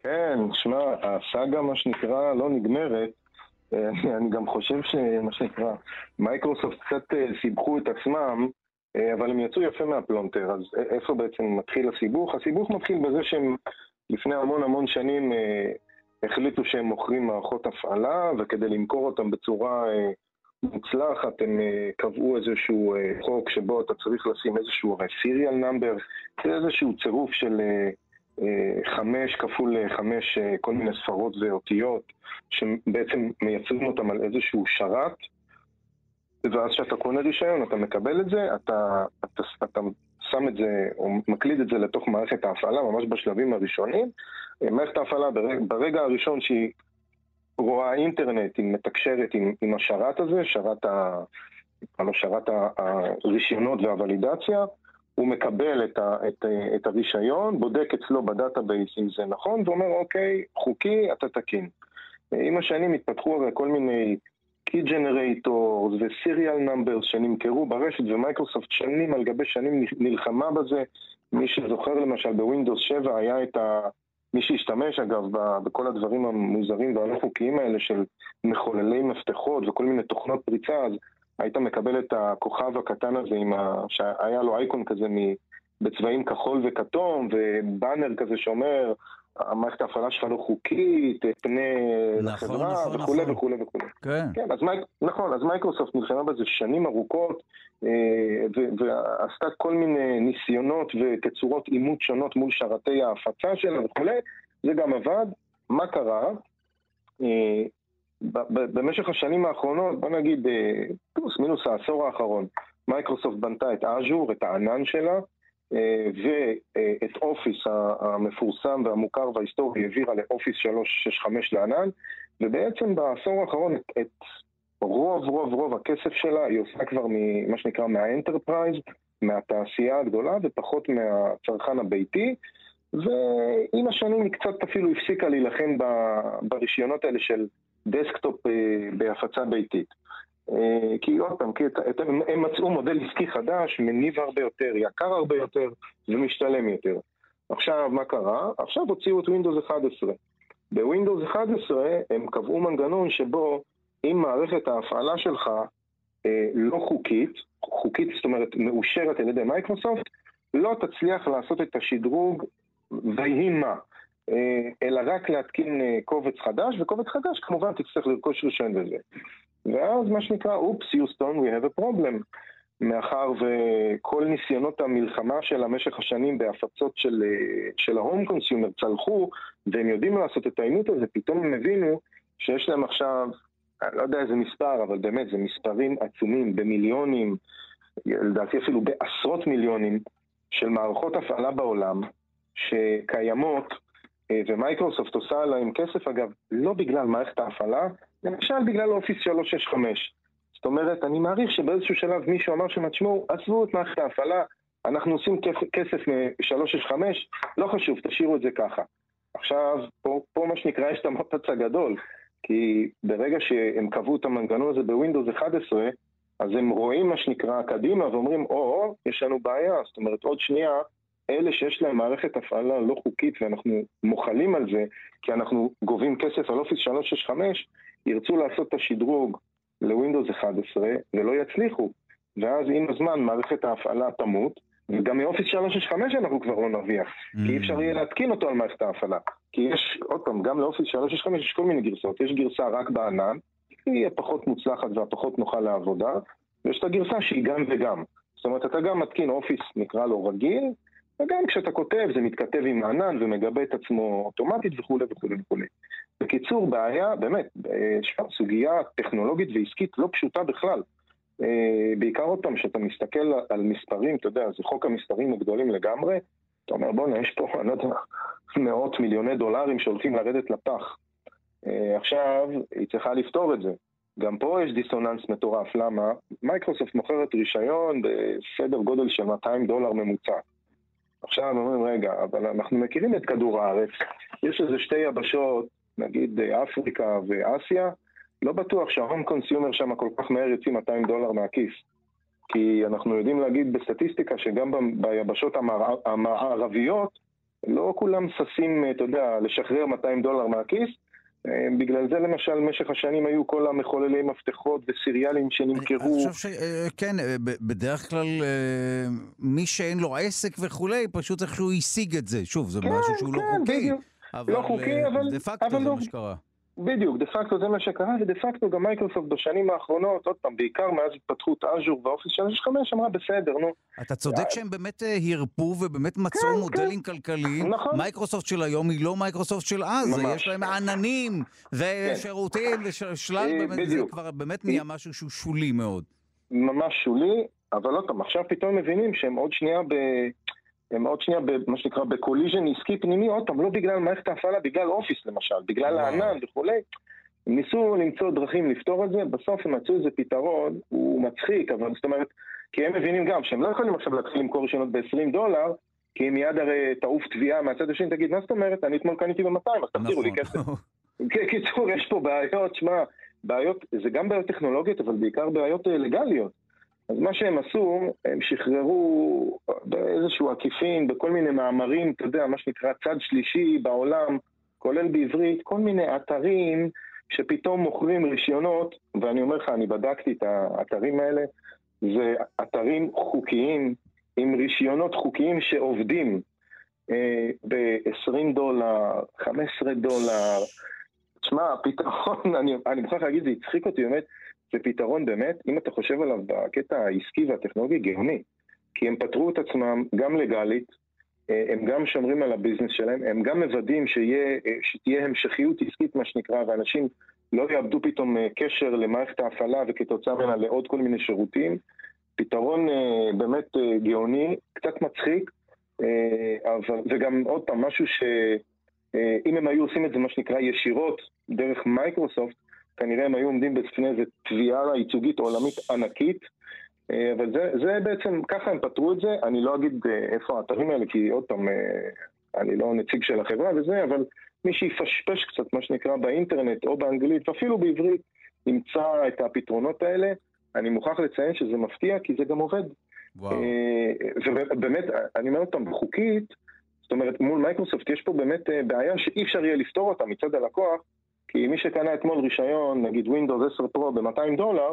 כן, שמע, הסאגה מה שנקרא לא נגמרת. אני גם חושב שמה שנקרא, מייקרוסופט קצת סיבכו את עצמם, אבל הם יצאו יפה מהפלונטר, אז איפה בעצם מתחיל הסיבוך? הסיבוך מתחיל בזה שהם לפני המון המון שנים... החליטו שהם מוכרים מערכות הפעלה, וכדי למכור אותם בצורה אה, מוצלחת, הם אה, קבעו איזשהו אה, חוק שבו אתה צריך לשים איזשהו הרי סיריאל נאמבר, זה איזשהו צירוף של אה, אה, חמש כפול אה, חמש אה, כל מיני ספרות ואותיות, שבעצם מייצרים אותם על איזשהו שרת, ואז שאתה קונה רישיון, אתה מקבל את זה, אתה, אתה, אתה שם את זה, או מקליד את זה לתוך מערכת ההפעלה, ממש בשלבים הראשונים, מערכת ההפעלה ברג, ברגע הראשון שהיא רואה אינטרנט, היא מתקשרת עם, עם השרת הזה, שרת, ה, לא, שרת ה, הרישיונות והוולידציה, הוא מקבל את, ה, את, את הרישיון, בודק אצלו בדאטאבייס אם זה נכון, ואומר אוקיי, חוקי, אתה תקין. עם השנים התפתחו הרי כל מיני key generators ו-serial numbers שנמכרו ברשת, ומייקרוסופט שנים על גבי שנים נלחמה בזה. מי שזוכר למשל בווינדוס שבע היה את ה... מי שהשתמש אגב בכל הדברים המוזרים והלא חוקיים האלה של מחוללי מפתחות וכל מיני תוכנות פריצה, אז היית מקבל את הכוכב הקטן הזה ה... שהיה לו אייקון כזה בצבעים כחול וכתום ובאנר כזה שאומר המערכת ההפעלה שלך לא חוקית, תפנה לחברה וכו' וכו' וכו'. כן, אז מייק... נכון, אז מייקרוסופט נלחמה בזה שנים ארוכות, ו- ועשתה כל מיני ניסיונות ותצורות אימות שונות מול שרתי ההפצה שלה וכו'. זה גם עבד. מה קרה? במשך השנים האחרונות, בוא נגיד, פלוס מינוס העשור האחרון, מייקרוסופט בנתה את אז'ור, את הענן שלה, ואת אופיס המפורסם והמוכר וההיסטורי העבירה לאופיס שלוש שש חמש לענן, ובעצם בעשור האחרון את רוב רוב רוב הכסף שלה היא עושה כבר ממה שנקרא מהאנטרפרייז, מהתעשייה הגדולה ופחות מהצרכן הביתי, ועם השנים היא קצת אפילו הפסיקה להילחם ברישיונות האלה של דסקטופ בהפצה ביתית. כי עוד פעם, כי הם מצאו מודל עסקי חדש, מניב הרבה יותר, יקר הרבה יותר ומשתלם יותר. עכשיו, מה קרה? עכשיו הוציאו את ווינדוס אחת עשרה. בווינדוס אחת עשרה הם קבעו מנגנון שבו אם מערכת ההפעלה שלך לא חוקית, חוקית זאת אומרת מאושרת על ידי מייקרוסופט, לא תצליח לעשות את השדרוג ויהי מה, אלא רק להתקין קובץ חדש, וקובץ חדש כמובן תצטרך לרכוש רישיון וזה. ואז מה שנקרא, oops, Houston, we have a problem. מאחר וכל ניסיונות המלחמה של המשך השנים בהפצות של, של ההום קונסיומר צלחו, והם יודעים לעשות את העימות הזה, פתאום הם הבינו שיש להם עכשיו, לא יודע איזה מספר, אבל באמת זה מספרים עצומים במיליונים, לדעתי אפילו בעשרות מיליונים, של מערכות הפעלה בעולם שקיימות, ומייקרוסופט עושה עליהם כסף, אגב, לא בגלל מערכת ההפעלה, למשל בגלל אופיס שלוש שש חמש. זאת אומרת, אני מעריך שבאיזשהו שלב מישהו אמר שמצ'מו, עזבו את מערכת ההפעלה, אנחנו עושים כסף מ-שלוש שש חמש, לא חשוב, תשאירו את זה ככה. עכשיו, פה, פה מה שנקרא יש את המפץ הגדול, כי ברגע שהם קבעו את המנגנון הזה בווינדוס אחת עשרה, אז הם רואים מה שנקרא קדימה ואומרים, או, יש לנו בעיה, זאת אומרת, עוד שנייה, אלה שיש להם מערכת הפעלה לא חוקית, ואנחנו מוכלים על זה, כי אנחנו גובים כסף על אופיס שלוש שש חמש, ירצו לעשות את השדרוג לווינדוס אחת עשרה, ולא יצליחו. ואז עם הזמן מערכת ההפעלה תמות, וגם מאופיס שלוש שש חמש אנחנו כבר לא נרוויח, כי אי אפשר יהיה להתקין אותו על מערכת ההפעלה. כי יש, עוד פעם, גם לאופיס שלוש שש חמש יש כל מיני גרסאות. יש גרסה רק בענן, היא הפחות מוצלחת והפחות נוחה לעבודה, ויש את הגרסה שהיא גם וגם. זאת אומרת, אתה גם מתקין אופיס, נקרא לו רגיל, וגם כשאתה כותב, זה מתכתב עם הענן ומגבה את עצמו אוטומטית וכו' וכו' וכו'. בקיצור, בעיה, באמת, סוגיה טכנולוגית ועסקית לא פשוטה בכלל. בעיקר אותם, שאתה מסתכל על מספרים, אתה יודע, זה חוק המספרים הגדולים לגמרי, אתה אומר, בוא'נה, יש פה, אני לא יודע, מאות מיליוני דולרים שהולכים לרדת לפח. עכשיו, היא צריכה לפתור את זה. גם פה יש דיסוננס מטורף, למה? מייקרוסופט מוכרת רישיון בסדר גודל של מאתיים דולר ממוצע. עכשיו אומרים, רגע, אבל אנחנו מכירים את כדור הארץ, יש איזה שתי יבשות, נגיד אפריקה ואסיה, לא בטוח שההום קונסיומר שם כל כך מהר יוציא מאתיים דולר מהכיס, כי אנחנו יודעים להגיד בסטטיסטיקה שגם ביבשות המערביות, לא כולם ססים, אתה יודע, לשחרר מאתיים דולר מהכיס, בגלל זה למשל משך השנים היו כל המחוללי מפתחות וסיריאלים שנמכרו. אני חושב שכן, בדרך כלל מי שאין לו עסק וכולי פשוט איכשהו השיג את זה. שוב, זה משהו שהוא לא חוקי, אבל דה פקטו זה מה שקרה. בדיוק, דה פקטו זה מה שקרה, ודה פקטו גם מייקרוסופט בשנים האחרונות, עוד פעם, בעיקר מאז התפתחות אז'ור ואופיס שלוש שש חמש, אמרה בסדר, נו. אתה צודק שהם באמת הרפו ובאמת מצאו מודלים כלכליים. מייקרוסופט של היום היא לא מייקרוסופט של אז, יש להם עננים ושירותים ושלל, זה כבר באמת נהיה משהו שהוא שולי מאוד. ממש שולי, אבל לא טוב, עכשיו פתאום מבינים שהם עוד שנייה ב... הם עוד שנייה, מה שנקרא, בקוליז'ן עסקי פנימי, אותם, לא בגלל מערכת ההפעלה, בגלל אופיס למשל, בגלל הענן וכולי. הם ניסו למצוא דרכים לפתור את זה, בסוף הם מצאו איזה פתרון, הוא מצחיק, אבל זאת אומרת, כי הם מבינים גם שהם לא יכולים עכשיו להתחיל למכור רישיונות ב-עשרים דולר, כי הם מיד הרי תעוף תביעה מהצד השני, תגיד, מה זאת אומרת? אני אתמול קניתי ב-מאתיים, אז תחזירו לי כסף. קיצור, יש פה בעיות, שמה, בעיות, זה גם בעיות טכנולוגיות, אבל בעיקר בעיות לגליות. אז מה שהם עשו, הם שחררו באיזשהו עקיפין, בכל מיני מאמרים, אתה יודע, מה שנקרא צד שלישי בעולם, כולל בעברית, כל מיני אתרים שפתאום מוכרים רישיונות, ואני אומר לך, אני בדקתי את האתרים האלה, זה אתרים חוקיים, עם רישיונות חוקיים שעובדים אה, ב-עשרים דולר, חמישה עשר דולר, תשמע, פתרון, אני, אני מוכרח להגיד, זה הצחיק אותי באמת, זה פתרון באמת, אם אתה חושב עליו בקטע העסקי והטכנולוגי, גאוני. כי הם פטרו את עצמם גם לגלית, הם גם שומרים על הביזנס שלהם, הם גם מוודאים שיה, שתהיה המשכיות עסקית, מה שנקרא, ואנשים לא יאבדו פתאום קשר למערכת ההפעלה, וכתוצאה ממנה לעוד כל מיני שירותים. פתרון באמת גאוני, קצת מצחיק, וגם עוד פעם משהו שאם הם היו עושים את זה, מה שנקרא, ישירות דרך מייקרוסופט, כנראה הם היו עומדים בפני איזו תביעה ייצוגית עולמית ענקית, אבל זה, זה בעצם, ככה הם פתרו את זה, אני לא אגיד איפה האתרים האלה, כי עוד פעם, אני לא נציג של החברה וזה, אבל מי שיפשפש קצת, מה שנקרא, באינטרנט או באנגלית, ואפילו בעברית, ימצא את הפתרונות האלה, אני מוכרח לציין שזה מפתיע, כי זה גם עובד. וואו. ובאמת, אני אומר אותם, חוקית, זאת אומרת, מול מייקרוסופט יש פה באמת בעיה שאי אפשר יהיה לפתור אותה מצד הלקוח, כי מי שקנה אתמול רישיון, נגיד Windows עשר Pro ב-מאתיים דולר,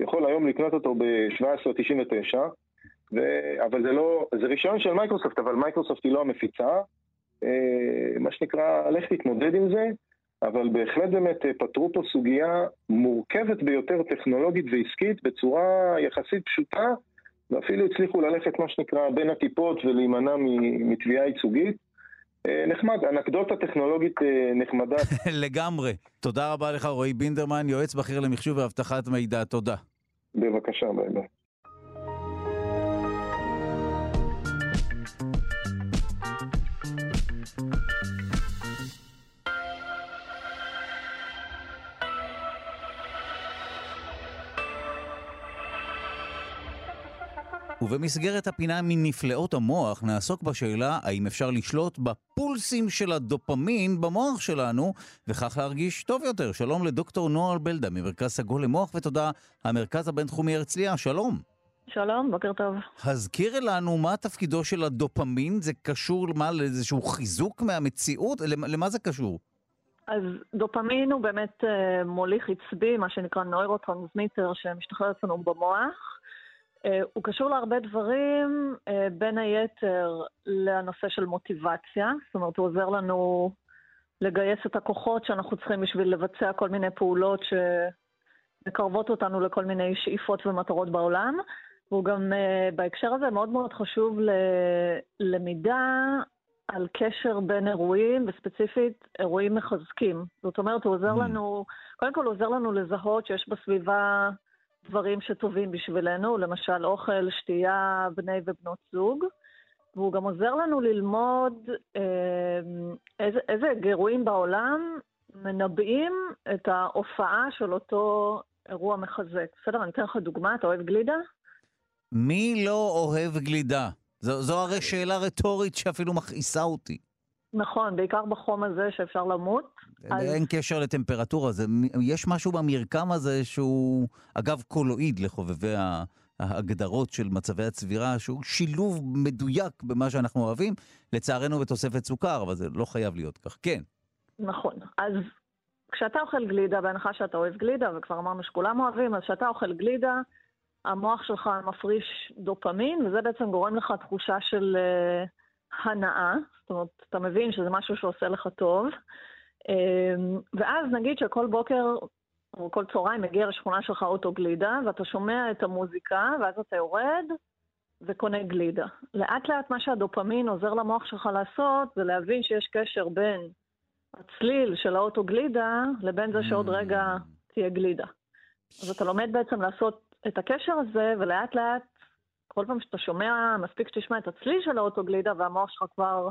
יכול היום לקנות אותו ב-שבע עשרה תשעים ותשע, אבל זה לא, זה רישיון של מייקרוסופט, אבל מייקרוסופט היא לא המפיצה, מה שנקרא, לך תתמודד עם זה, אבל בהחלט באמת פתרו פה סוגיה מורכבת ביותר טכנולוגית ועסקית בצורה יחסית פשוטה, ואפילו הצליחו ללכת מה שנקרא בין הטיפות ולהימנע מתביעה ייצוגית. נחמד, אנקדוטה טכנולוגית נחמדה. לגמרי. תודה רבה לך, רועי בינדרמן, יועץ בכיר למחשוב והבטחת מידע. תודה. בבקשה, ביי. ובמסגרת הפינה מנפלאות המוח נעסוק בשאלה האם אפשר לשלוט בפולסים של הדופמין במוח שלנו וכך להרגיש טוב יותר. שלום לדוקטור נועל בלדה ממרכז סגול למוח ותודה המרכז הבינתחומי הרצליה. שלום. שלום, בוקר טוב. הזכיר לנו מה תפקידו של הדופמין, זה קשור למה, לאיזשהו חיזוק מהמציאות, למה זה קשור? אז דופמין הוא באמת מוליך עצבי, מה שנקרא נוירוטרנסמיטר שמשתחרר אצלנו במוח. הוא קשור להרבה דברים, בין היתר לנושא של מוטיבציה, זאת אומרת הוא עוזר לנו לגייס את הכוחות שאנחנו צריכים בשביל לבצע כל מיני פעולות שמקרבות אותנו לכל מיני שאיפות ומטרות בעולם, והוא גם בהקשר הזה מאוד מאוד חשוב ללמידה על קשר בין אירועים, וספציפית אירועים מחזקים, זאת אומרת הוא עוזר לנו, קודם כל הוא עוזר לנו לזהות שיש בסביבה דברים שטובים בשבילנו, למשל אוכל, שתייה, בני ובנות זוג, והוא גם עוזר לנו ללמוד איזה, איזה גירויים בעולם מנבאים את ההופעה של אותו אירוע מחזק. בסדר, אני אתן לך דוגמה, אתה אוהב גלידה? מי לא אוהב גלידה? זו, זו הרי שאלה רטורית שאפילו מכעיסה אותי. נכון, בעיקר בחום הזה שאפשר למות. אין אז... קשר לטמפרטורה, זה, יש משהו במרקם הזה שהוא, אגב, קולואיד לחובבי ההגדרות של מצבי הצבירה, שהוא שילוב מדויק במה שאנחנו אוהבים, לצערנו בתוספת סוכר, אבל זה לא חייב להיות כך, כן. נכון, אז כשאתה אוכל גלידה, בהנחה שאתה אוהב גלידה, וכבר אמרנו שכולם אוהבים, אז כשאתה אוכל גלידה, המוח שלך מפריש דופמין, וזה בעצם גורם לך תחושה של... הנאה, זאת אומרת, אתה מבין שזה משהו שעושה לך טוב, ואז נגיד שכל בוקר או כל צהריים מגיע לשכונה שלך אוטו גלידה, ואתה שומע את המוזיקה, ואז אתה יורד וקונה גלידה. לאט לאט מה שהדופמין עוזר למוח שלך לעשות, זה להבין שיש קשר בין הצליל של האוטו גלידה, לבין זה שעוד רגע תהיה גלידה. אז אתה לומד בעצם לעשות את הקשר הזה, ולאט לאט, כל פעם שאתה שומע, מספיק שתשמע את הצליל של האוטוגלידה, והמוח שלך כבר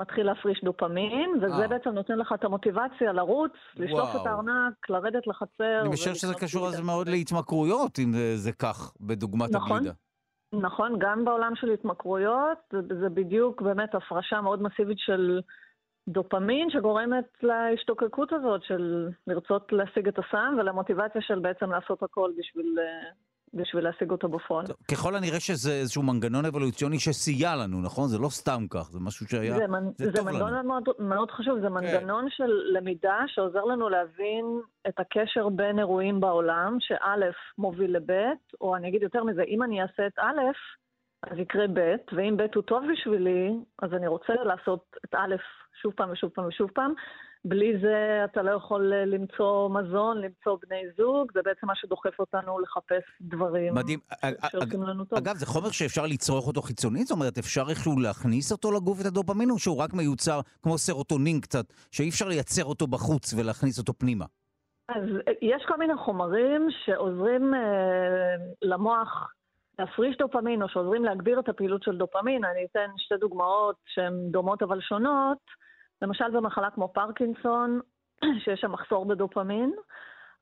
מתחיל להפריש דופמין, וזה בעצם נותן לך את המוטיבציה לרוץ, לשלוף את הארנק, לרדת לחצר. אני משער שזה קשור אז מאוד להתמכרויות, אם זה כך, בדוגמת הגלידה. נכון, גם בעולם של התמכרויות, זה בדיוק באמת הפרשה מאוד מסיבית של דופמין, שגורמת להשתוקקות הזאת, של לרצות להשיג את הסם, ולמוטיבציה של בעצם לעשות הכל בשביל... בשביל להשיג אותו בפועל. ככל הנראה שזה איזשהו מנגנון אבולוציוני שסייע לנו, נכון? זה לא סתם כך, זה משהו שהיה... זה, מנ... זה, זה מנגנון מאוד, מאוד חשוב, זה מנגנון okay. של למידה שעוזר לנו להבין את הקשר בין אירועים בעולם, שא' מוביל לב', או אני אגיד יותר מזה, אם אני אעשה את א', אז יקרה ב', ואם ב' הוא טוב בשבילי, אז אני רוצה לעשות את א' שוב פעם ושוב פעם ושוב פעם, בלי זה אתה לא יכול למצוא מזון, למצוא בני זוג, זה בעצם מה שדוחף אותנו לחפש דברים שעושים לנו טוב. אגב, זה חומר שאפשר לצרוך אותו חיצונית, זאת אומרת, אפשר איכשהו להכניס אותו לגוף את הדופמין, או שהוא רק מיוצר כמו סרוטונין קצת, שאי אפשר לייצר אותו בחוץ ולהכניס אותו פנימה? אז יש כל מיני חומרים שעוזרים אה, למוח להפריש דופמין, או שעוזרים להגביר את הפעילות של דופמין. אני אתן שתי דוגמאות שהן דומות אבל שונות. למשל במחלה כמו פרקינסון, שיש שם מחסור בדופמין,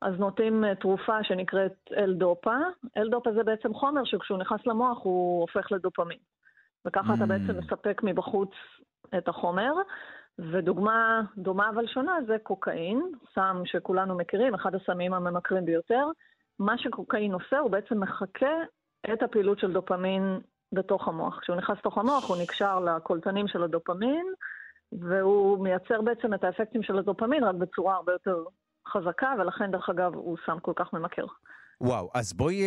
אז נוטים תרופה שנקראת אל-דופה. אל-דופה זה בעצם חומר שכשהוא נכנס למוח הוא הופך לדופמין. וככה mm. אתה בעצם מספק מבחוץ את החומר. ודוגמה דומה אבל שונה זה קוקאין, סם שכולנו מכירים, אחד הסמים הממכרים ביותר. מה שקוקאין עושה הוא בעצם מחכה את הפעילות של דופמין בתוך המוח. כשהוא נכנס לתוך המוח הוא נקשר לקולטנים של הדופמין, והוא מייצר בעצם את האפקטים של הדופמין רק בצורה הרבה יותר חזקה, ולכן דרך אגב הוא סם כל כך ממכר. וואו, אז בואי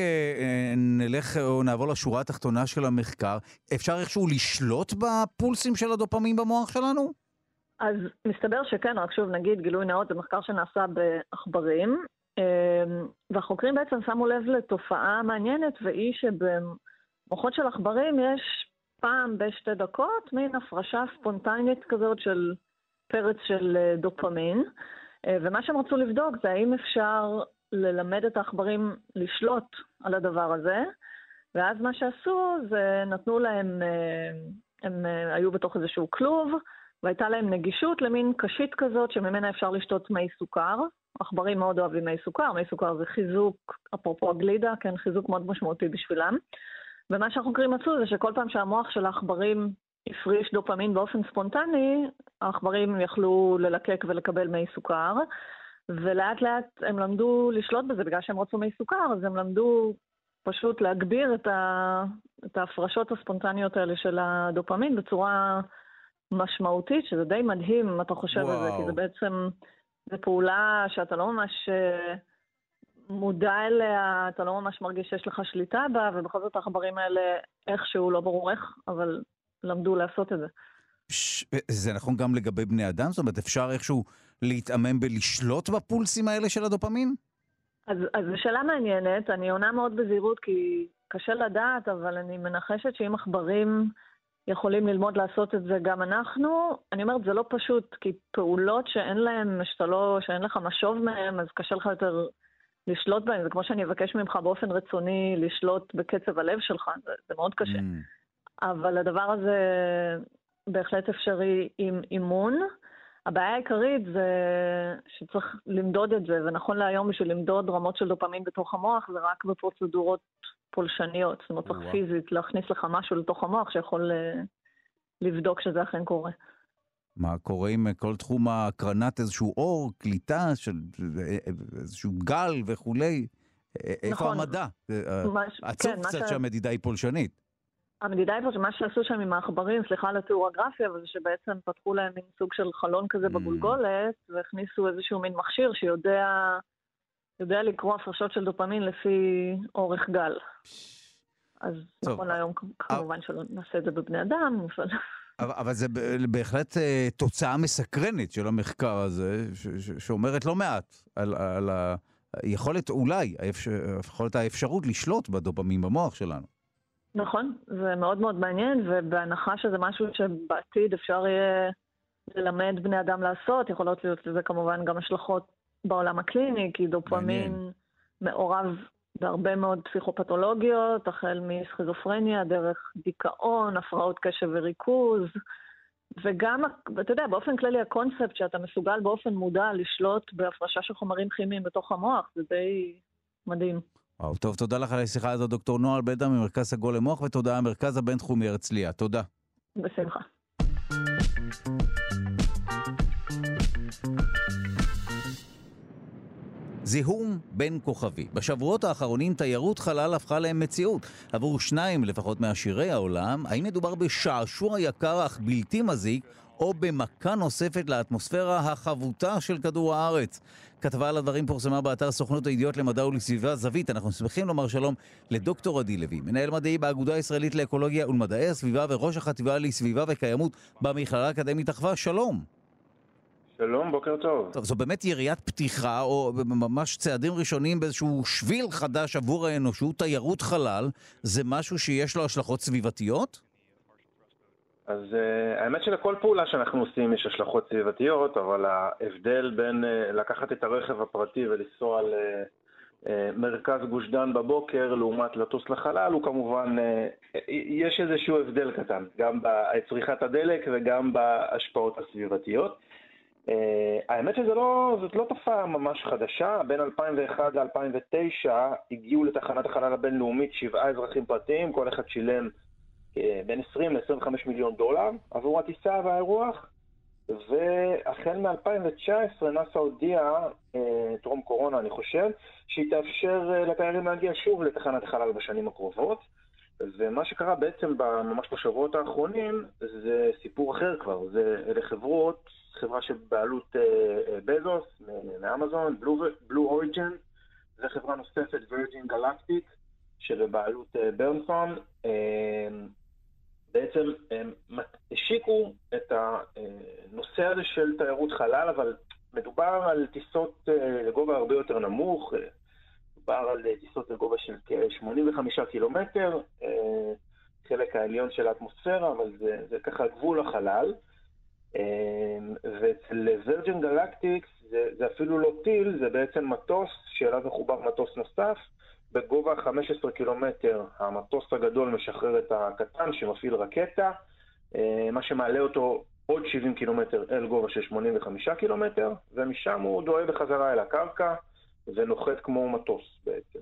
נלך או נעבור לשורה התחתונה של המחקר. אפשר איכשהו לשלוט בפולסים של הדופמין במוח שלנו? אז מסתבר שכן, רק שוב נגיד גילוי נאות, זה מחקר שנעשה בעכברים, והחוקרים בעצם שמו לב לתופעה מעניינת, והיא שבמוחות של עכברים יש פעם בשתי דקות מין הפרשה ספונטנית כזאת של פרץ של דופמין, ומה שהם רצו לבדוק זה האם אפשר ללמד את העכברים לשלוט על הדבר הזה, ואז מה שעשו זה נתנו להם, הם היו בתוך איזשהו כלוב, והייתה להם נגישות למין קשית כזאת שממנה אפשר לשתות מי סוכר. עכברים מאוד אוהבים מי סוכר, מי סוכר זה חיזוק, אפרופו הגלידה, כן, חיזוק מאוד משמעותי בשבילם. ומה שהחוקרים עשו זה שכל פעם שהמוח של העכברים הפריש דופמין באופן ספונטני, העכברים יכלו ללקק ולקבל מי סוכר, ולאט לאט הם למדו לשלוט בזה, בגלל שהם רוצו מי סוכר, אז הם למדו פשוט להגביר את, ה... את ההפרשות הספונטניות האלה של הדופמין בצורה משמעותית, שזה די מדהים אם אתה חושב על זה, כי זה בעצם, זה פעולה שאתה לא ממש מודע אליה, אתה לא ממש מרגיש שיש לך שליטה בה, ובכל זאת העכברים האלה איכשהו, לא ברור איך, אבל למדו לעשות את זה. ש... זה נכון גם לגבי בני אדם? זאת אומרת, אפשר איכשהו להתאמן בלשלוט בפולסים האלה של הדופמין? אז, אז שאלה מעניינת, אני עונה מאוד בזהירות, כי קשה לדעת, אבל אני מנחשת שאם עכברים יכולים ללמוד לעשות את זה גם אנחנו. אני אומרת, זה לא פשוט, כי פעולות שאין להם, שתלו, שאין לך משוב מהם, אז קשה לך יותר לשלוט בהם. זה כמו שאני אבקש ממך באופן רצוני לשלוט בקצב הלב שלך, זה, זה מאוד קשה. Mm. אבל הדבר הזה בהחלט אפשרי עם אימון. הבעיה העיקרית זה שצריך למדוד את זה, ונכון להיום בשביל למדוד רמות של דופמין בתוך המוח, זה רק בפרוצדורות פולשניות, זאת אומרת, צריך פיזית להכניס לך משהו לתוך המוח שיכול לבדוק שזה אכן קורה. מה קורה עם כל תחום הקרנת, איזשהו אור, קליטה, איזשהו גל וכולי? איפה המדע? עצוב קצת שהמדידה היא פולשנית. המדידה היא פולשנית, מה שעשו שם עם העכברים, סליחה על התיאור הגרפי, אבל זה שבעצם פתחו להם מין סוג של חלון כזה בגולגולת, והכניסו איזשהו מין מכשיר שיודע... יודע לקרוא הפרשות של דופמין לפי אורך גל. אז נכון היום כמובן שלא נעשה את זה בבני אדם, אבל... אבל זה בהחלט תוצאה מסקרנית של המחקר הזה, שאומרת לא מעט על היכולת אולי, יכולת האפשרות לשלוט בדופמין במוח שלנו. נכון, זה מאוד מאוד מעניין, ובהנחה שזה משהו שבעתיד אפשר יהיה ללמד בני אדם לעשות, יכולות להיות לזה כמובן גם השלכות בעולם הקליני, כי דופמין מעורב בהרבה מאוד פסיכופתולוגיות, החל מסכיזופרניה, דרך דיכאון, הפרעות קשב וריכוז, וגם, אתה יודע, באופן כללי הקונספט שאתה מסוגל באופן מודע לשלוט בהפרשה של חומרים כימיים בתוך המוח, זה די מדהים. וואו, טוב, תודה לך על השיחה הזאת, דוקטור נועל בדה ממרכז סגול למוח, ותודה, המרכז הבינתחומי הרצליה. תודה. בשמחה. זיהום בין כוכבי. בשבועות האחרונים תיירות חלל הפכה להם מציאות. עבור שניים לפחות מעשירי העולם, האם מדובר בשעשוע יקר אך בלתי מזיק, או במכה נוספת לאטמוספירה החבוטה של כדור הארץ? כתבה על הדברים פורסמה באתר סוכנות הידיעות למדע ולסביבה זווית. אנחנו שמחים לומר שלום לדוקטור עדי לוי, מנהל מדעי באגודה הישראלית לאקולוגיה ולמדעי הסביבה וראש החטיבה לסביבה וקיימות במכללה האקדמית אחווה. שלום. שלום, בוקר טוב. טוב, זו באמת יריית פתיחה, או ממש צעדים ראשונים באיזשהו שביל חדש עבור האנושות, תיירות חלל, זה משהו שיש לו השלכות סביבתיות? אז uh, האמת שלכל פעולה שאנחנו עושים יש השלכות סביבתיות, אבל ההבדל בין uh, לקחת את הרכב הפרטי ולנסוע על uh, uh, מרכז גוש דן בבוקר, לעומת לטוס לחלל, הוא כמובן, uh, יש איזשהו הבדל קטן, גם בצריכת הדלק וגם בהשפעות הסביבתיות. Uh, האמת שזה לא, זאת לא תופעה ממש חדשה. בין אלפיים ואחת ל-אלפיים ותשע הגיעו לתחנת החלל הבינלאומית שבעה אזרחים פרטיים, כל אחד שילם uh, בין עשרים ל-עשרים וחמישה מיליון דולר עבור הטיסה והאירוח, והחל מ-אלפיים ותשע עשרה נאס"א הודיעה, uh, טרום קורונה אני חושב, שהיא תאפשר uh, לתיירים להגיע שוב לתחנת החלל בשנים הקרובות. ומה שקרה בעצם ממש בשבועות האחרונים זה סיפור אחר כבר, זה לחברות, חברה שבעלות בזוס מאמזון, בלו אוריג'ין זה חברה נוספת, וירג'ין גלקטיק, שבבעלות ברנסון. בעצם הם השיקו את הנושא הזה של תיירות חלל, אבל מדובר על טיסות לגובה הרבה יותר נמוך, מדובר על טיסות לגובה של כ-שמונים וחמישה קילומטר, חלק העליון של האטמוספירה, אבל זה, זה ככה גבול החלל. ואצל וירג'ין גלקטיקס זה, זה אפילו לא טיל, זה בעצם מטוס, שאליו מחובר מטוס נוסף, בגובה חמישה עשר קילומטר, המטוס הגדול משחרר את הקטן שמפעיל רקטה, מה שמעלה אותו עוד שבעים קילומטר אל גובה של שמונים וחמישה קילומטר, ומשם הוא דוהה בחזרה אל הקרקע, ונוחת כמו מטוס בעצם.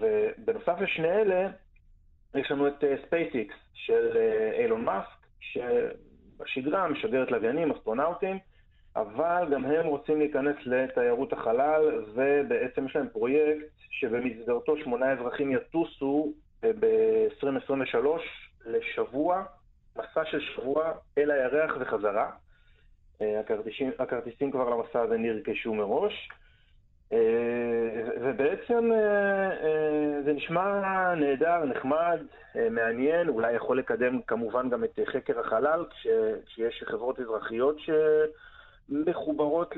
ובנוסף לשני אלה, יש לנו את ספייסיקס של אילון מאסק, שבשגרה משגרת לוויינים, אסטרונאוטים, אבל גם הם רוצים להיכנס לתיירות החלל, ובעצם יש להם פרויקט שבמסגרתו שמונה אזרחים יטוסו ב-עשרים עשרים ושלוש לשבוע, מסע של שבוע אל הירח וחזרה. הכרטיסים, הכרטיסים כבר למסע הזה נרכשו מראש, ובעצם זה נשמע נהדר, נחמד, מעניין, אולי יכול לקדם כמובן גם את חקר החלל, כשיש חברות אזרחיות ש... מחוברות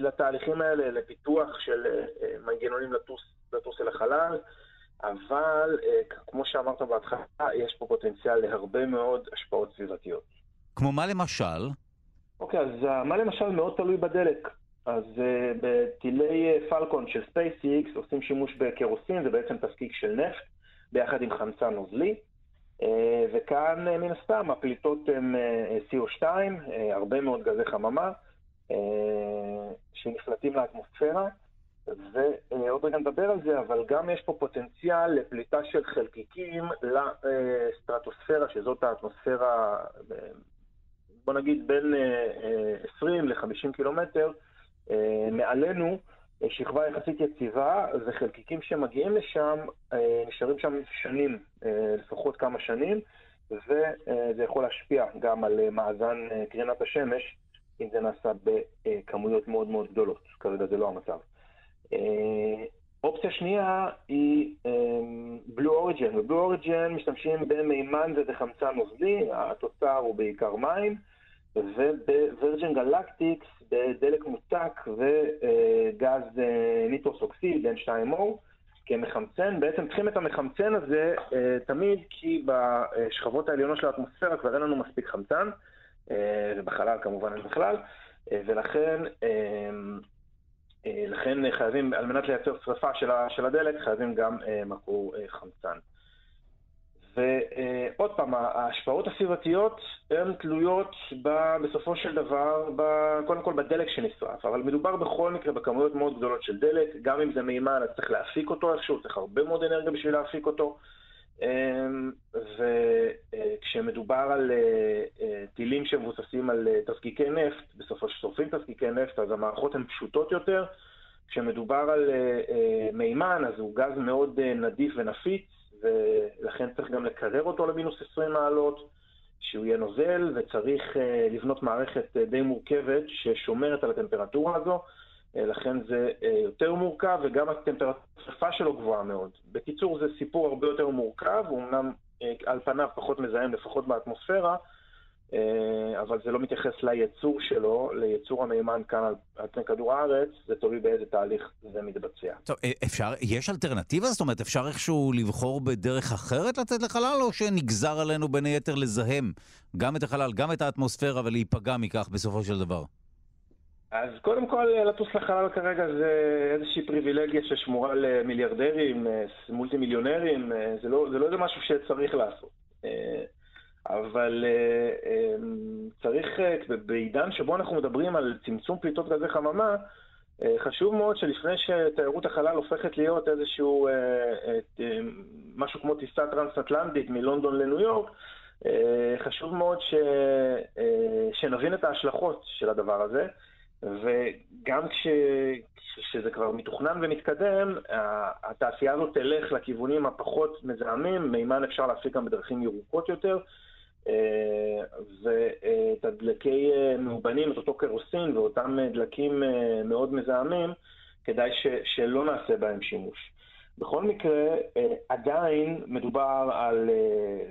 לתהליכים האלה, לפיתוח של מנגנונים לטוס, לטוס אל החלל, אבל כמו שאמרת בהתחלה, יש פה פוטנציאל להרבה מאוד השפעות סביבתיות. כמו מה למשל? אוקיי, אז מה למשל מאוד תלוי בדלק. אז בטילי פלקון של ספייסיקס עושים שימוש בקרוסין, זה בעצם תפקיק של נפט, ביחד עם חמצן נוזלי. וכאן מן הסתם הפליטות הן סי או טו, הרבה מאוד גזי חממה שנפלטים לאטמוספירה, ועוד רגע נדבר על זה, אבל גם יש פה פוטנציאל לפליטה של חלקיקים לסטרטוספירה, שזאת האטמוספירה, בוא נגיד בין עשרים לחמישים קילומטר, מעלינו שכבה יחסית יציבה, וחלקיקים שמגיעים לשם, נשארים שם שנים, לפחות כמה שנים, וזה יכול להשפיע גם על מאזן קרינת השמש, אם זה נעשה בכמויות מאוד מאוד גדולות, כרגע זה לא המצב. אופציה שנייה היא בלו אוריג'ין, ובלו אוריג'ין משתמשים במימן ובחמצן נוזלי, התוצר הוא בעיקר מים, ובווירג'ין גלקטיקס בדלק מותק וגז ניטרוס אוקסיד, אן טו או, כמחמצן. בעצם צריכים את המחמצן הזה תמיד, כי בשכבות העליונות של האטמוספירה כבר אין לנו מספיק חמצן, ובחלל כמובן אין בכלל, ולכן לכן חייבים, על מנת לייצר שריפה של הדלק, חייבים גם מקור חמצן. ועוד פעם, ההשפעות הסביבתיות הן תלויות בסופו של דבר, קודם כל בדלק שנשרף, אבל מדובר בכל מקרה בכמויות מאוד גדולות של דלק, גם אם זה מימן, אז צריך להפיק אותו איכשהו, צריך הרבה מאוד אנרגיה בשביל להפיק אותו, וכשמדובר על טילים שמבוססים על תזקיקי נפט, בסופו ששורפים תזקיקי נפט, אז המערכות הן פשוטות יותר, כשמדובר על מימן, אז הוא גז מאוד נדיף ונפיץ, ולכן צריך גם לקרר אותו למינוס עשרים מעלות, שהוא יהיה נוזל, וצריך לבנות מערכת די מורכבת ששומרת על הטמפרטורה הזו, לכן זה יותר מורכב, וגם הטמפרטורה שלו גבוהה מאוד. בקיצור, זה סיפור הרבה יותר מורכב, הוא אמנם על פניו פחות מזהם, לפחות באטמוספירה, אבל זה לא מתייחס ליצור שלו, ליצור המימן כאן על פני כדור הארץ, זה תלוי באיזה תהליך זה מתבצע. טוב, אפשר, יש אלטרנטיבה? זאת אומרת, אפשר איכשהו לבחור בדרך אחרת לצאת לחלל, או שנגזר עלינו בין היתר לזהם גם את החלל, גם את האטמוספירה, ולהיפגע מכך בסופו של דבר? אז קודם כל, לטוס לחלל כרגע זה איזושהי פריבילגיה ששמורה למיליארדרים, מולטי מיליונרים, זה לא, זה לא זה משהו שצריך לעשות. אבל uh, um, צריך, uh, בעידן שבו אנחנו מדברים על צמצום פליטות גזי חממה, uh, חשוב מאוד שלפני שתיירות החלל הופכת להיות איזשהו, uh, את, uh, משהו כמו טיסה טרנס-אטלנטית מלונדון לניו יורק, uh, חשוב מאוד ש, uh, שנבין את ההשלכות של הדבר הזה, וגם כש, כשזה כבר מתוכנן ומתקדם, התעשייה הזאת תלך לכיוונים הפחות מזהמים, מימן אפשר להפיק גם בדרכים ירוקות יותר, ואת הדלקי מאובנים, את אותו קרוסין ואותם דלקים מאוד מזהמים, כדאי ש- שלא נעשה בהם שימוש. בכל מקרה, עדיין מדובר על,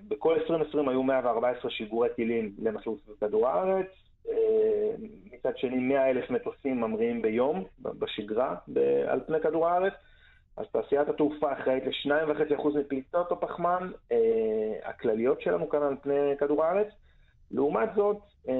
בכל עשרים עשרים היו מאה וארבע עשרה שיגורי טילים למסלול כדור הארץ, מצד שני מאה אלף מטוסים ממריאים ביום, בשגרה, ב- על פני כדור הארץ, אז תעשיית התעופה אחראית ל-שתיים נקודה חמש אחוז מפליטות הפחמן אה, הכלליות שלנו כאן על פני כדור הארץ. לעומת זאת, אה,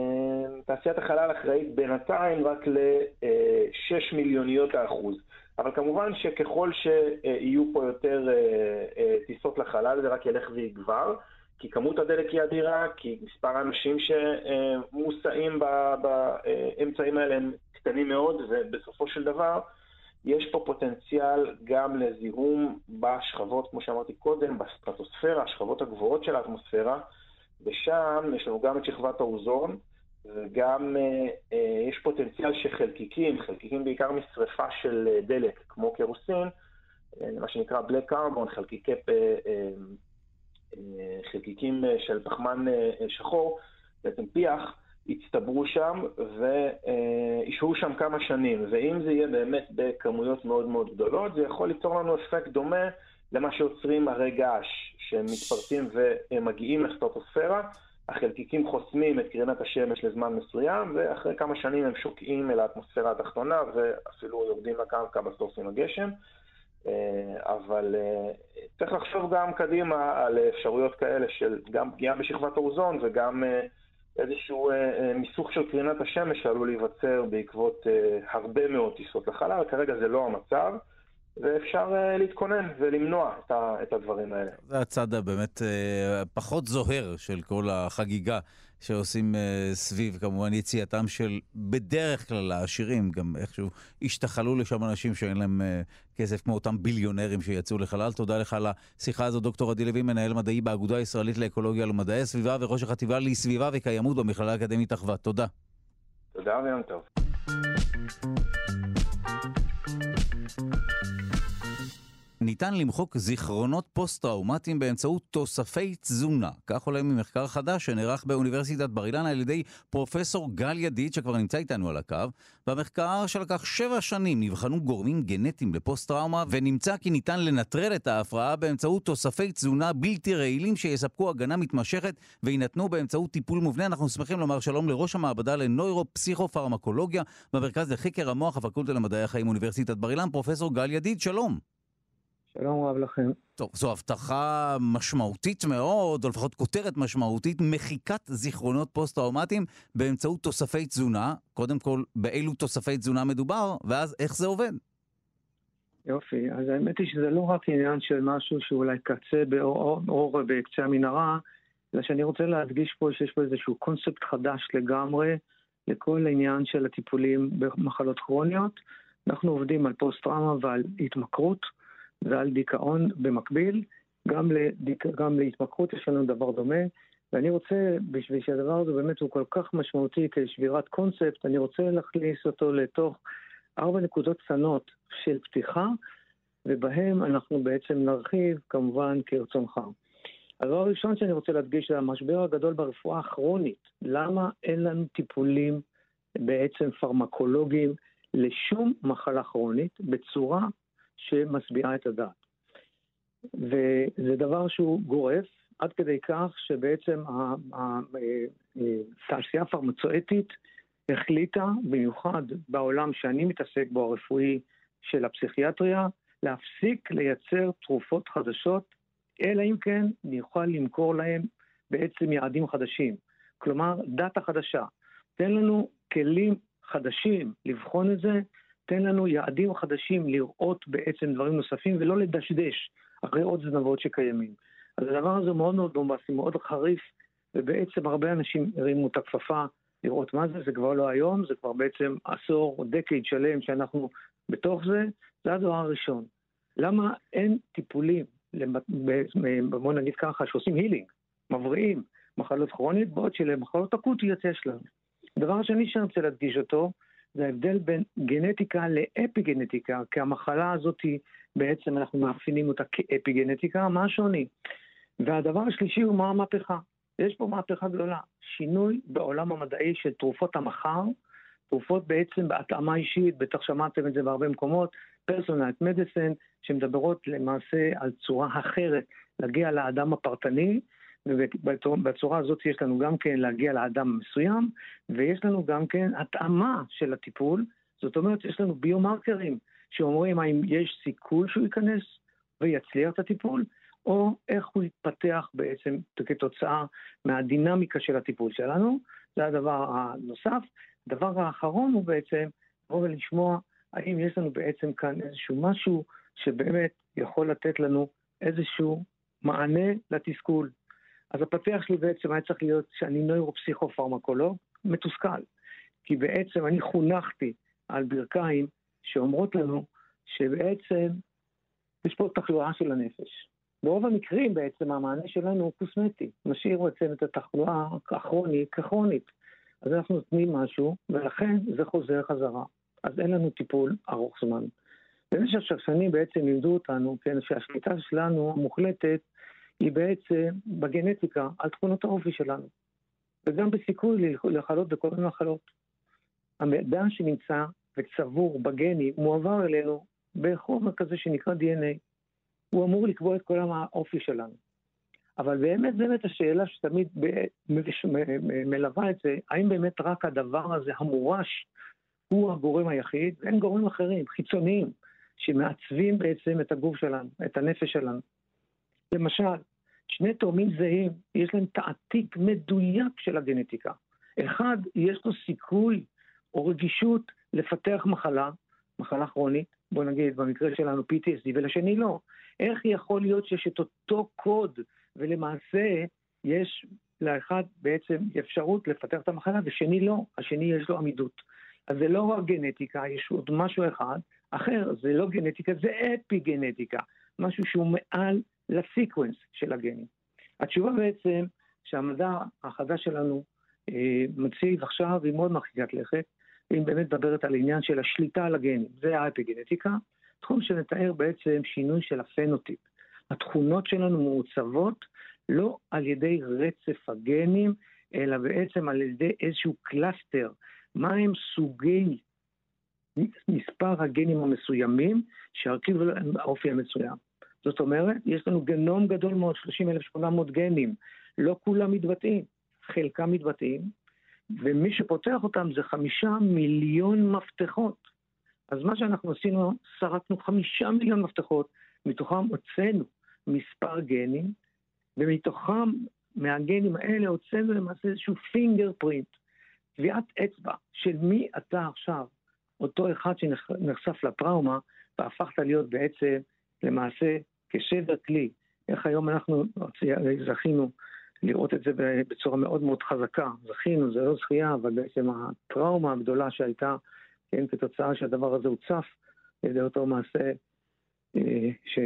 תעשיית החלל אחראית בינתיים רק ל-שש מיליוניות האחוז. אבל כמובן שככל שיהיו פה יותר אה, אה, טיסות לחלל, זה רק ילך ויגבר, כי כמות הדלק היא אדירה, כי מספר האנשים שמוסעים באמצעים האלה הם קטנים מאוד, ובסופו של דבר, יש פה פוטנציאל גם לזיהום בשכבות, כמו שאמרתי קודם, בסטרטוספירה, השכבות הגבוהות של האטמוספירה, ושם יש לנו גם את שכבת האוזון, וגם אה, אה, יש פוטנציאל שחלקיקים, חלקיקים בעיקר משריפה של דלק, כמו קרוסין, אה, מה שנקרא בלק קרבון, חלקיקי, אה, אה, אה, חלקיקים של פחמן אה, שחור, בעצם פיח, הצטברו שם וישהו שם כמה שנים, ואם זה יהיה באמת בכמויות מאוד מאוד גדולות, זה יכול ליצור לנו אפקט דומה למה שיוצרים הרי געש, שמתפרצים ומגיעים לסטרטוספירה, החלקיקים חוסמים את קרינת השמש לזמן מסוים, ואחרי כמה שנים הם שוקעים אל האטמוספירה התחתונה, ואפילו יורדים לקרקע בסוף עם הגשם, אבל צריך לחשוב גם קדימה על אפשרויות כאלה של גם פגיעה בשכבת האוזון וגם איזשהו אה, מיסוך של קרינת השמש שעלול להיווצר בעקבות אה, הרבה מאוד טיסות לחלל, כרגע זה לא המצב, ואפשר אה, להתכונן ולמנוע את, ה, את הדברים האלה. זה הצד הבאמת אה, פחות זוהר של כל החגיגה שעושים אה, סביב, כמובן יציאתם של בדרך כלל העשירים, גם איכשהו השתחלו לשם אנשים שאין להם אה, כסף כמו אותם ביליונרים שיצאו לחלל. תודה לך על השיחה הזו, דוקטור עדי לוי, מנהל מדעי באגודה הישראלית לאקולוגיה ולמדעי הסביבה וראש החטיבה לסביבה וקיימות במכללה האקדמית אחווה. תודה. תודה ויום טוב. ניתן למחוק זיכרונות פוסט-טראומטיים באמצעות תוספי תזונה. כך עולה ממחקר חדש שנערך באוניברסיטת בר אילן על ידי פרופסור גל ידיד, שכבר נמצא איתנו על הקו. במחקר שלקח שבע שנים נבחנו גורמים גנטיים לפוסט-טראומה, ונמצא כי ניתן לנטרל את ההפרעה באמצעות תוספי תזונה בלתי רעילים שיספקו הגנה מתמשכת וינתנו באמצעות טיפול מובנה. אנחנו שמחים לומר שלום לראש המעבדה לנוירו-פסיכו-פרמקולוגיה במרכז לחקר המוח, הפקולטה למדעי החיים, אוניברסיטת בר אילן. פרופסור גל ידיד, שלום. שלום רב לכם. טוב, זו הבטחה משמעותית מאוד, או לפחות כותרת משמעותית, מחיקת זיכרונות פוסט-טראומטיים באמצעות תוספי תזונה. קודם כל, באילו תוספי תזונה מדובר, ואז איך זה עובד? יופי, אז האמת היא שזה לא רק עניין של משהו שאולי קצה באור בקצה המנהרה, אלא שאני רוצה להדגיש פה שיש פה איזשהו קונספט חדש לגמרי, לכל העניין של הטיפולים במחלות כרוניות. אנחנו עובדים על פוסט-טראומה ועל התמכרות, ועל דיכאון במקביל, גם, לדיק... גם להתמכרות יש לנו דבר דומה, ואני רוצה, בשביל שהדבר הזה באמת הוא כל כך משמעותי כשבירת קונספט, אני רוצה להכניס אותו לתוך ארבע נקודות קטנות של פתיחה, ובהם אנחנו בעצם נרחיב כמובן כרצונך. הדבר הראשון שאני רוצה להדגיש זה המשבר הגדול ברפואה הכרונית, למה אין לנו טיפולים בעצם פרמקולוגיים לשום מחלה כרונית בצורה שמשביעה את הדעת. וזה דבר שהוא גורף, עד כדי כך שבעצם התעשייה הפרמצואטית החליטה, במיוחד בעולם שאני מתעסק בו הרפואי של הפסיכיאטריה, להפסיק לייצר תרופות חדשות, אלא אם כן נוכל למכור להם בעצם יעדים חדשים. כלומר, דאטה חדשה. תן לנו כלים חדשים לבחון את זה, תן לנו יעדים חדשים לראות בעצם דברים נוספים, ולא לדשדש אחרי עוד זנבות שקיימים. אז הדבר הזה מאוד מאוד דומבסי, מאוד חריף, ובעצם הרבה אנשים הרימו את הכפפה לראות מה זה, זה כבר לא היום, זה כבר בעצם עשור או דקייד שלם שאנחנו בתוך זה, זה הדבר הראשון. למה אין טיפולים, בוא נגיד ככה, שעושים הילינג, מבריאים, מחלות כרונית, בעוד שלמחלות אקוטיות יש לנו. הדבר השני שאני רוצה להדגיש אותו, זה ההבדל בין גנטיקה לאפיגנטיקה, כי המחלה הזאת בעצם אנחנו מאפיינים אותה כאפיגנטיקה, מה שוני. והדבר השלישי הוא מה המהפכה. יש פה מהפכה גדולה, שינוי בעולם המדעי של תרופות המחר, תרופות בעצם בהתאמה אישית, בטח שמעתם את זה בהרבה מקומות, פרסונלית מדיסן, שמדברות למעשה על צורה אחרת, להגיע לאדם הפרטני, ובצורה הזאת יש לנו גם כן להגיע לאדם מסוים, ויש לנו גם כן התאמה של הטיפול, זאת אומרת יש לנו ביומרקרים, שאומרים האם יש סיכוי שהוא ייכנס ויצליח את הטיפול, או איך הוא יתפתח בעצם כתוצאה מהדינמיקה של הטיפול שלנו, זה הדבר הנוסף. הדבר האחרון הוא בעצם, לבוא ולשמוע האם יש לנו בעצם כאן איזשהו משהו שבאמת יכול לתת לנו איזשהו מענה לתסכול. אז הפתח שלי בעצם היה צריך להיות שאני נוירופסיכופרמקולוג מתוסכל, כי בעצם אני חונכתי על ברכיים שאומרות לנו שבעצם יש פה תחלואה של הנפש. ברוב המקרים בעצם המענה שלנו הוא קוסמטי, משאיר בעצם את התחלואה הכרונית ככרונית. אז אנחנו נותנים משהו, ולכן זה חוזר חזרה. אז אין לנו טיפול ארוך זמן. במשך שנים בעצם לימדו אותנו, כן, שהשליטה שלנו המוחלטת, היא בעצם בגנטיקה על תכונות האופי שלנו. וגם בסיכוי לחלות בכל מיני מחלות. המידע שנמצא וצבור בגני מועבר אלינו בחומר כזה שנקרא די אן איי. הוא אמור לקבוע את כל האופי שלנו. אבל באמת באמת השאלה שתמיד מלווה את זה, האם באמת רק הדבר הזה המורש הוא הגורם היחיד, ואין גורמים אחרים, חיצוניים, שמעצבים בעצם את הגוף שלנו, את הנפש שלנו. למשל, שני תאומים זהים, יש להם תעתיק מדויק של הגנטיקה. אחד, יש לו סיכוי או רגישות לפתח מחלה, מחלה כרונית, בוא נגיד במקרה שלנו פי טי אס די, ולשני לא. איך יכול להיות שיש את אותו קוד, ולמעשה יש לאחד בעצם אפשרות לפתח את המחלה, ושני לא, השני יש לו עמידות. אז זה לא רק גנטיקה, יש עוד משהו אחד, אחר, זה לא גנטיקה, זה אפיגנטיקה, משהו שהוא מעל לסיקוונס של הגנים. התשובה בעצם שהמדע החדש שלנו אה, מציב עכשיו היא מאוד מרחיקת לכת, והיא באמת מדברת על העניין של השליטה על הגנים, זה האפיגנטיקה, תחום שנתאר בעצם שינוי של הפנוטיפ. התכונות שלנו מעוצבות לא על ידי רצף הגנים, אלא בעצם על ידי איזשהו קלאסטר, מה הם סוגי מספר הגנים המסוימים שהרכיב האופי המסוים. זאת אומרת, יש לנו גנום גדול מאוד, שלושים אלף שמונה מאות גנים, לא כולם מתבטאים, חלקם מתבטאים, ומי שפותח אותם זה חמישה מיליון מפתחות. אז מה שאנחנו עשינו, שרקנו חמישה מיליון מפתחות, מתוכם הוצאנו מספר גנים, ומתוכם מהגנים האלה הוצאנו למעשה איזשהו פינגר פרינט, טביעת אצבע של מי אתה עכשיו, אותו אחד שנחשף לטראומה, והפכת להיות בעצם למעשה כשבר כלי. איך היום אנחנו זכינו לראות את זה בצורה מאוד מאוד חזקה, זכינו, זה לא זכייה, אבל בעצם הטראומה הגדולה שהייתה, כן, כתוצאה שהדבר הזה הוצף, זה אותו מעשה ש...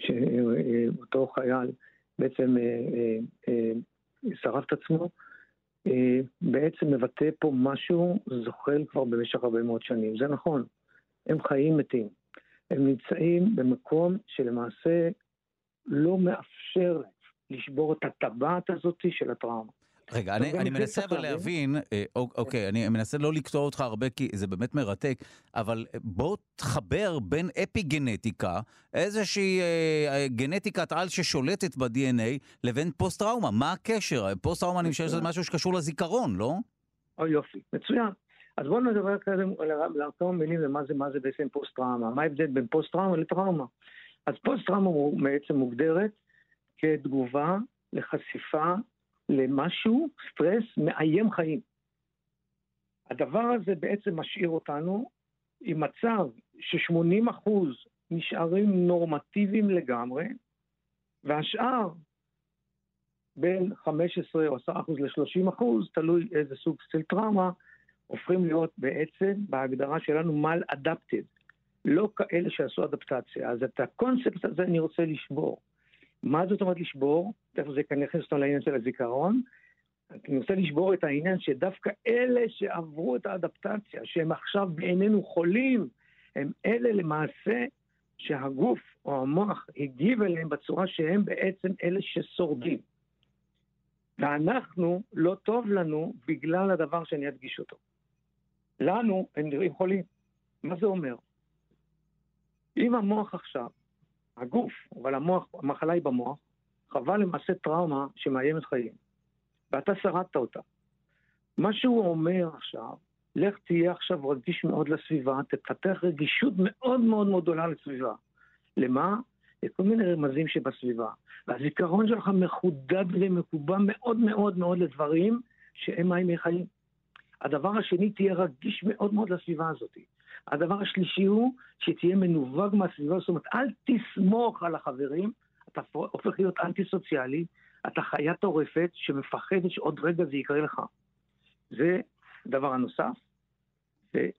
שאותו חייל בעצם שרף את עצמו, בעצם מבטא פה משהו זוחל כבר במשך הרבה מאוד שנים. זה נכון, הם חיים מתים, הם נמצאים במקום שלמעשה לא מאפשר לשבור את הטבעת הזאת של הטראומה. רגע, אני, אני מנסה אבל להבין, אוקיי, אני מנסה לא לקטוע אותך הרבה, כי זה באמת מרתק, אבל בוא תחבר בין אפיגנטיקה, איזושהי אה, גנטיקת על ששולטת ב-די אן איי, לבין פוסט-טראומה. מה הקשר? פוסט-טראומה, אני חושב שזה משהו שקשור לזיכרון, לא? או יופי, מצוין. אז בואו נדבר כזה, להרקום מילים למה זה, מה זה בעצם פוסט-טראומה. מה ההבדל בין פוסט-טראומה לטראומה? אז פוסט-טראומה בעצם מוגדרת כתגובה לחשיפה למשהו, סטרס, מאיים חיים. הדבר הזה בעצם משאיר אותנו עם מצב ש-שמונים אחוז נשארים נורמטיביים לגמרי, והשאר בין חמש עשרה או עשרה אחוז ל-שלושים אחוז, תלוי איזה סוג של טראומה, הופכים להיות בעצם, בהגדרה שלנו, mal adapted. לא כאלה שעשו אדפטציה. אז את הקונספט הזה אני רוצה לשבור. מה זאת אומרת לשבור? דווקא זה כנראה נכנס אותנו לעניין של הזיכרון. אני רוצה לשבור את העניין שדווקא אלה שעברו את האדפטציה, שהם עכשיו בעינינו חולים, הם אלה למעשה שהגוף או המוח הגיב אליהם בצורה שהם בעצם אלה ששורדים. ואנחנו, לא טוב לנו בגלל הדבר שאני אדגיש אותו. לנו, הם נראים חולים. מה זה אומר? אם המוח עכשיו, הגוף, אבל המוח, המחלה היא במוח, חווה למעשה טראומה שמאיימת חיים. ואתה שרדת אותה. מה שהוא אומר עכשיו, לך תהיה עכשיו רגיש מאוד לסביבה, תפתח רגישות מאוד מאוד מאוד גדולה לסביבה. למה? כל מיני רמזים שבסביבה. והזיכרון שלך מחודד ומקובע מאוד מאוד מאוד לדברים שהם הימים חיים. הדבר השני, תהיה רגיש מאוד מאוד לסביבה הזאת. הדבר השלישי הוא שתהיה מנווג מהסביבה, זאת אומרת, אל תסמוך על החברים, אתה הופך להיות אנטי-סוציאלי, אתה חיה טורפת שמפחדת שעוד רגע זה יקרה לך. זה דבר הנוסף.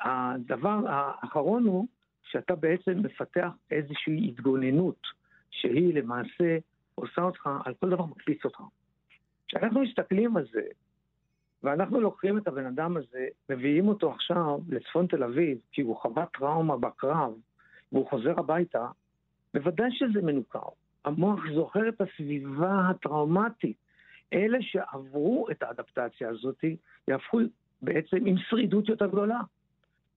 הדבר האחרון הוא שאתה בעצם מפתח איזושהי התגוננות, שהיא למעשה עושה אותך, על כל דבר מקפיץ אותך. כשאנחנו מסתכלים על זה, ואנחנו לוקחים את הבן אדם הזה, מביאים אותו עכשיו לצפון תל אביב, כי הוא חווה טראומה בקרב, והוא חוזר הביתה, בוודאי שזה מנוכר. המוח זוכר את הסביבה הטראומטית. אלה שעברו את האדפטציה הזאת, יהפכו בעצם עם שרידות יותר גדולה.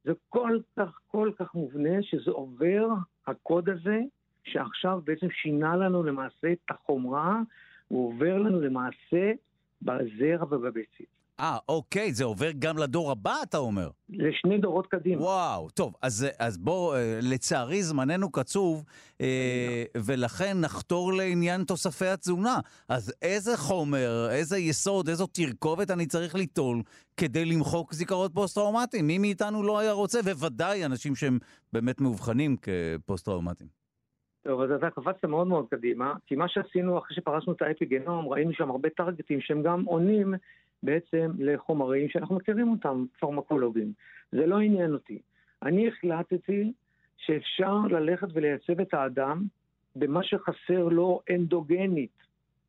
זה כל כך, כל כך מובנה שזה עובר הקוד הזה, שעכשיו בעצם שינה לנו למעשה את החומרה, הוא עובר לנו למעשה בזרע ובביצית. אה, אוקיי, זה עובר גם לדור הבא, אתה אומר? לשני דורות קדימה. וואו, טוב, אז, אז בוא, לצערי זמננו קצוב, אה, ולכן נחתור לעניין תוספי התזונה. אז איזה חומר, איזה יסוד, איזו תרכובת אני צריך ליטול כדי למחוק זיכרות פוסט-טראומטיים? מי מאיתנו לא היה רוצה, וודאי אנשים שהם באמת מאובחנים כפוסט-טראומטיים. טוב, אז אתה קפצת מאוד מאוד קדימה, כי מה שעשינו אחרי שפרסנו את האפיגנום, ראינו שם הרבה טרגטים שהם גם עונים בעצם לחומרים שאנחנו מכירים אותם, פרמקולוגים. זה לא עניין אותי. אני החלטתי שאפשר ללכת ולייצב את האדם במה שחסר לו אנדוגנית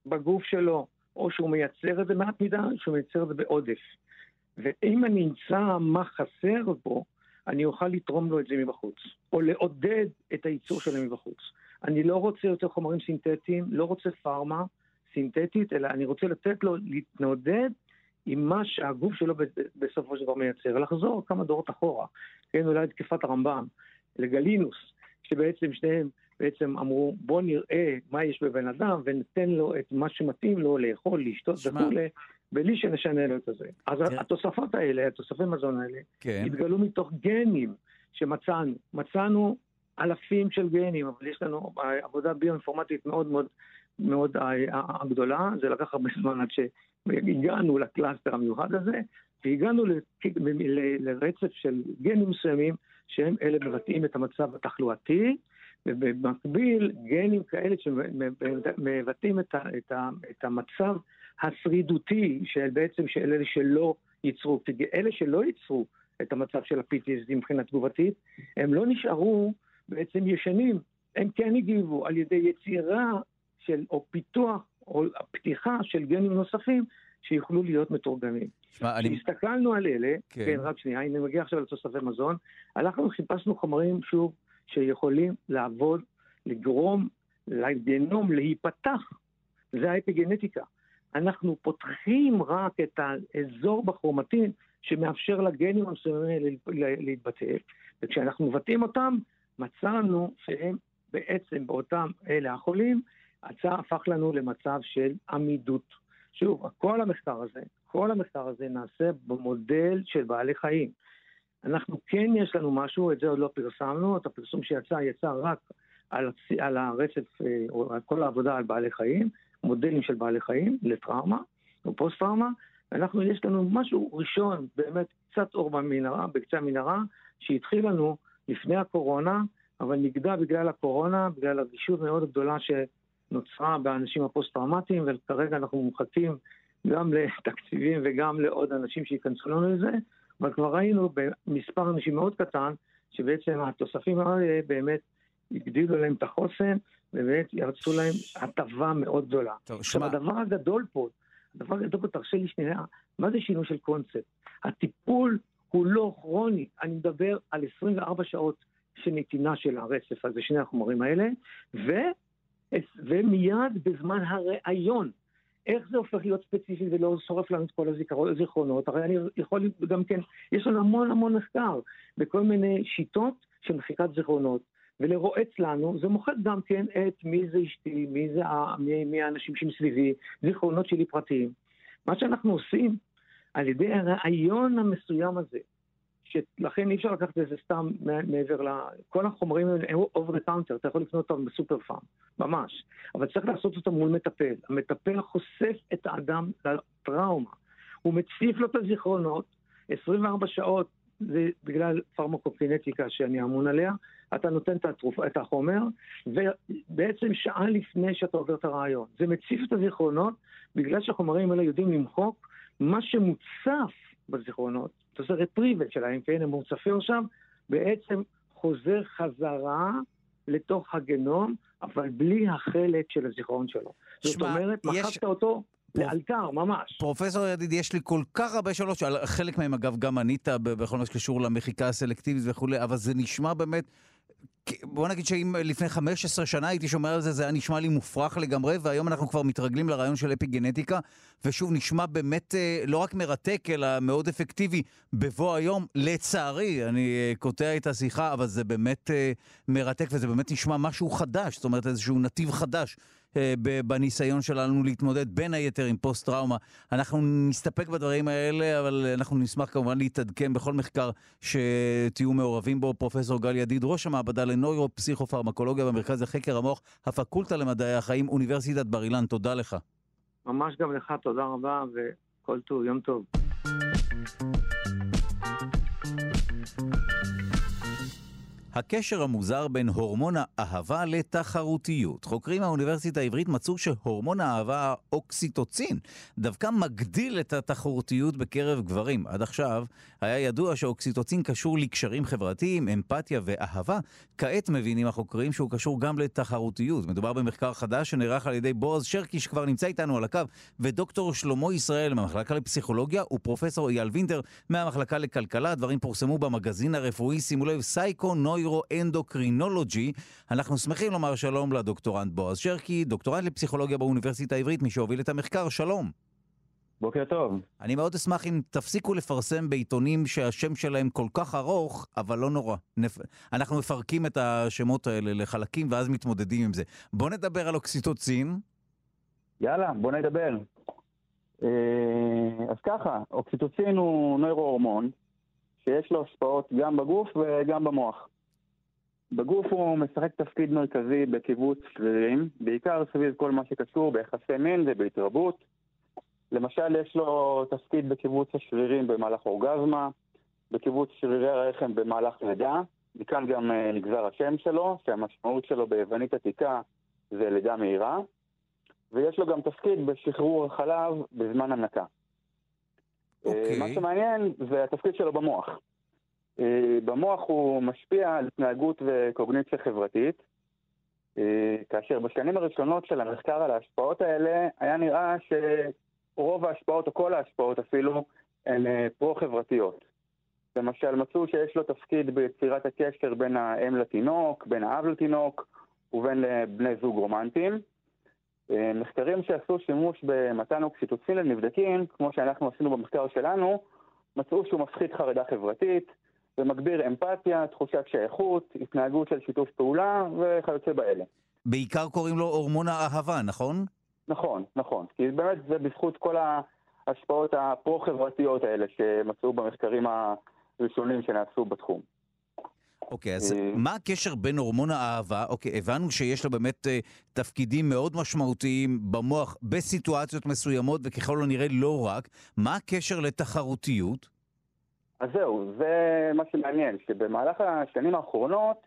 בגוף שלו, או שהוא מייצר את זה מעט מידה, שהוא מייצר את זה בעודף. ואם אני אמצא מה חסר בו, אני אוכל לתרום לו את זה מבחוץ, או לעודד את הייצור שלו מבחוץ. אני לא רוצה יותר חומרים סינתטיים, לא רוצה פארמה סינתטית, אלא אני רוצה לתת לו להתנודד עם מה שהגוף שלו בסופו של דבר מייצר, לחזור כמה דורות אחורה, כן, אולי לתקפת הרמב"ם, לגלינוס, שבעצם שניהם בעצם אמרו, בוא נראה מה יש בבן אדם, וניתן לו את מה שמתאים לו לאכול, לשתות וכולי, בלי שנשנה לו את זה. אז כן. התוספות האלה, התוספי מזון האלה, כן. התגלו מתוך גנים שמצאנו. מצאנו אלפים של גנים, אבל יש לנו עבודה ביו-אינפורמטית מאוד מאוד, מאוד הגדולה, זה לקח הרבה זמן עד שהגענו לקלאסטר המיוחד הזה, והגענו לרצף של גנים מסוימים, שהם אלה מבטאים את המצב התחלואתי, ובמקביל גנים כאלה שמבטאים את המצב השרידותי, שבעצם של אלה שלא ייצרו, אלה שלא ייצרו את המצב של ה-פי טי אס די מבחינה תגובתית, הם לא נשארו בעצם ישנים, הם כן הגיבו על ידי יצירה של, או פיתוח, או פתיחה של גנים נוספים, שיוכלו להיות מתורגמים. כשהסתכלנו אני... על אלה, כן. כן, רק שנייה, אני מגיע עכשיו לתוספי מזון, אנחנו חיפשנו חומרים שוב, שיכולים לעבוד, לגרום, לגנום, להיפתח. זה האפיגנטיקה. אנחנו פותחים רק את האזור בכרומטין, שמאפשר לגנים המסוימים להתבטא, וכשאנחנו מבטאים אותם, מצאנו שהם בעצם באותם אלה החולים, הצעה הפך לנו למצב של עמידות. שוב, כל המחקר הזה, כל המחקר הזה נעשה במודל של בעלי חיים. אנחנו כן יש לנו משהו, את זה עוד לא פרסמנו, את הפרסום שיצא, יצא רק על, על הרצף, או על כל העבודה על בעלי חיים, מודלים של בעלי חיים לטראומה, או פוסט-טראומה, ואנחנו יש לנו משהו ראשון, באמת קצת אור במנהרה, בקצה המנהרה, שהתחיל לנו לפני הקורונה, אבל נגדע בגלל הקורונה, בגלל הרגישות מאוד גדולה ש... נוצרה באנשים הפוסט-טראומטיים, וכרגע אנחנו מומחתים גם לתקציבים וגם לעוד אנשים שיכנסו לנו לזה, אבל כבר ראינו במספר אנשים מאוד קטן, שבעצם התוספים האלה באמת הגדילו להם את החוסן, ובאמת ירצו להם הטבה מאוד גדולה. עכשיו הדבר הגדול פה, הדבר הגדול פה, תרשה לי שנייה, מה זה שינוי של קונספט? הטיפול הוא לא כרוני, אני מדבר על עשרים וארבע שעות שנתינה של הרצף הזה, שני החומרים האלה, ו... ומיד בזמן הרעיון, איך זה הופך להיות ספציפי ולא שורף לנו את כל הזיכרונות? הרי אני יכול גם כן, יש לנו המון המון מחקר בכל מיני שיטות של מחיקת זיכרונות, ולרועץ לנו, זה מוחק גם כן את מי זה אשתי, מי זה מי, מי האנשים שמסביבי, זיכרונות שלי פרטיים. מה שאנחנו עושים, על ידי הרעיון המסוים הזה, שלכן אי אפשר לקחת את זה סתם מעבר לכל החומרים, over the counter, אתה יכול לקנות אותם בסופר פארם, ממש. אבל צריך לעשות אותם מול מטפל. המטפל חושף את האדם לטראומה. הוא מציף לו את הזיכרונות, עשרים וארבע שעות, זה בגלל פרמקוקינטיקה שאני אמון עליה, אתה נותן את, התרופ... את החומר, ובעצם שעה לפני שאתה עובר את הרעיון. זה מציף את הזיכרונות, בגלל שהחומרים האלה יודעים למחוק מה שמוצף בזיכרונות. אתה עושה רטריבל שלהם, כן, הם מוצפים שם, בעצם חוזר חזרה לתוך הגנום, אבל בלי החלט של הזיכרון שלו. שמה, זאת אומרת, יש... מחקת אותו... לאלתר, ממש. פרופסור ידיד, יש לי כל כך הרבה שאלות, חלק מהם אגב גם ענית בכל מה שקשור למחיקה הסלקטיבית וכולי, אבל זה נשמע באמת, בוא נגיד שאם לפני חמש עשרה שנה הייתי שומע על זה, זה היה נשמע לי מופרך לגמרי, והיום אנחנו כבר מתרגלים לרעיון של אפיגנטיקה, ושוב נשמע באמת לא רק מרתק, אלא מאוד אפקטיבי בבוא היום, לצערי, אני קוטע את השיחה, אבל זה באמת מרתק, וזה באמת נשמע משהו חדש, זאת אומרת איזשהו נתיב חדש, בניסיון שלנו להתמודד בין היתר עם פוסט-טראומה. אנחנו נסתפק בדברים האלה, אבל אנחנו נשמח כמובן להתעדכן בכל מחקר שתהיו מעורבים בו. פרופסור גל ידיד, ראש המעבדה לנוירו-פסיכו-פרמקולוגיה במרכז לחקר המוח, הפקולטה למדעי החיים, אוניברסיטת בר אילן. תודה לך. ממש גם לך, תודה רבה, וכל טוב, יום טוב. הקשר המוזר בין הורמון האהבה לתחרותיות. חוקרים מהאוניברסיטה העברית מצאו שהורמון האהבה, אוקסיטוצין, דווקא מגדיל את התחרותיות בקרב גברים. עד עכשיו היה ידוע שאוקסיטוצין קשור לקשרים חברתיים, אמפתיה ואהבה. כעת מבינים החוקרים שהוא קשור גם לתחרותיות. מדובר במחקר חדש שנערך על ידי בועז שרקי, שכבר נמצא איתנו על הקו, ודוקטור שלמה ישראל מהמחלקה לפסיכולוגיה, ופרופסור אייל וינטר מהמחלקה לכלכלה. הדברים פורסמו במגזין הרפואי, שימו לב, סייקונוירו אנדוקרינולוגי. אנחנו שמחים לומר שלום לדוקטורנט בועז שרקי, דוקטורנט לפסיכולוגיה באוניברסיטה העברית, מי שהוביל את המחקר. שלום. בוקר טוב. אני מאוד אשמח אם תפסיקו לפרסם בעיתונים שהשם שלהם כל כך ארוך, אבל לא נורא. נפ... אנחנו מפרקים את השמות האלה לחלקים ואז מתמודדים עם זה. בוא נדבר על אוקסיטוצין. יאללה, בוא נדבר. אז ככה, אוקסיטוצין הוא נוירו-הורמון, שיש לו השפעות גם בגוף וגם במוח. בגוף הוא משחק תפקיד מרכזי בקיבוץ שרירים, בעיקר סביב כל מה שקשור ביחסי מין ובהתרבות. למשל, יש לו תפקיד בקיבוץ השרירים במהלך אורגזמה, בקיבוץ שרירי הרחם במהלך לידה, מכאן גם נגזר השם שלו, שהמשמעות שלו ביוונית עתיקה זה לידה מהירה, ויש לו גם תפקיד בשחרור החלב בזמן הנקה. Okay. מה שמעניין זה התפקיד שלו במוח. במוח הוא משפיע על התנהגות וקוגניציה חברתית, כאשר בשנים הראשונות של המחקר על ההשפעות האלה היה נראה שרוב ההשפעות או כל ההשפעות אפילו הן פרו-חברתיות. למשל מצאו שיש לו תפקיד ביצירת הקשר בין האם לתינוק, בין האב לתינוק ובין בני זוג רומנטיים. מחקרים שעשו שימוש במתן אוקסיטוצין לנבדקים, כמו שאנחנו עשינו במחקר שלנו, מצאו שהוא מפחית חרדה חברתית, ומגביר אמפתיה, תחושת שייכות, התנהגות של שיתוף פעולה וכיוצא באלה. בעיקר קוראים לו הורמון האהבה, נכון? נכון, נכון. כי באמת זה בזכות כל ההשפעות הפרו-חברתיות האלה שמצאו במחקרים הראשונים שנעשו בתחום. אוקיי, אז מה הקשר בין הורמון האהבה? אוקיי, הבנו שיש לו באמת תפקידים מאוד משמעותיים במוח בסיטואציות מסוימות, וככל לא נראה לא רק. מה הקשר לתחרותיות? אז זהו, זה מה שמעניין, שבמהלך השנים האחרונות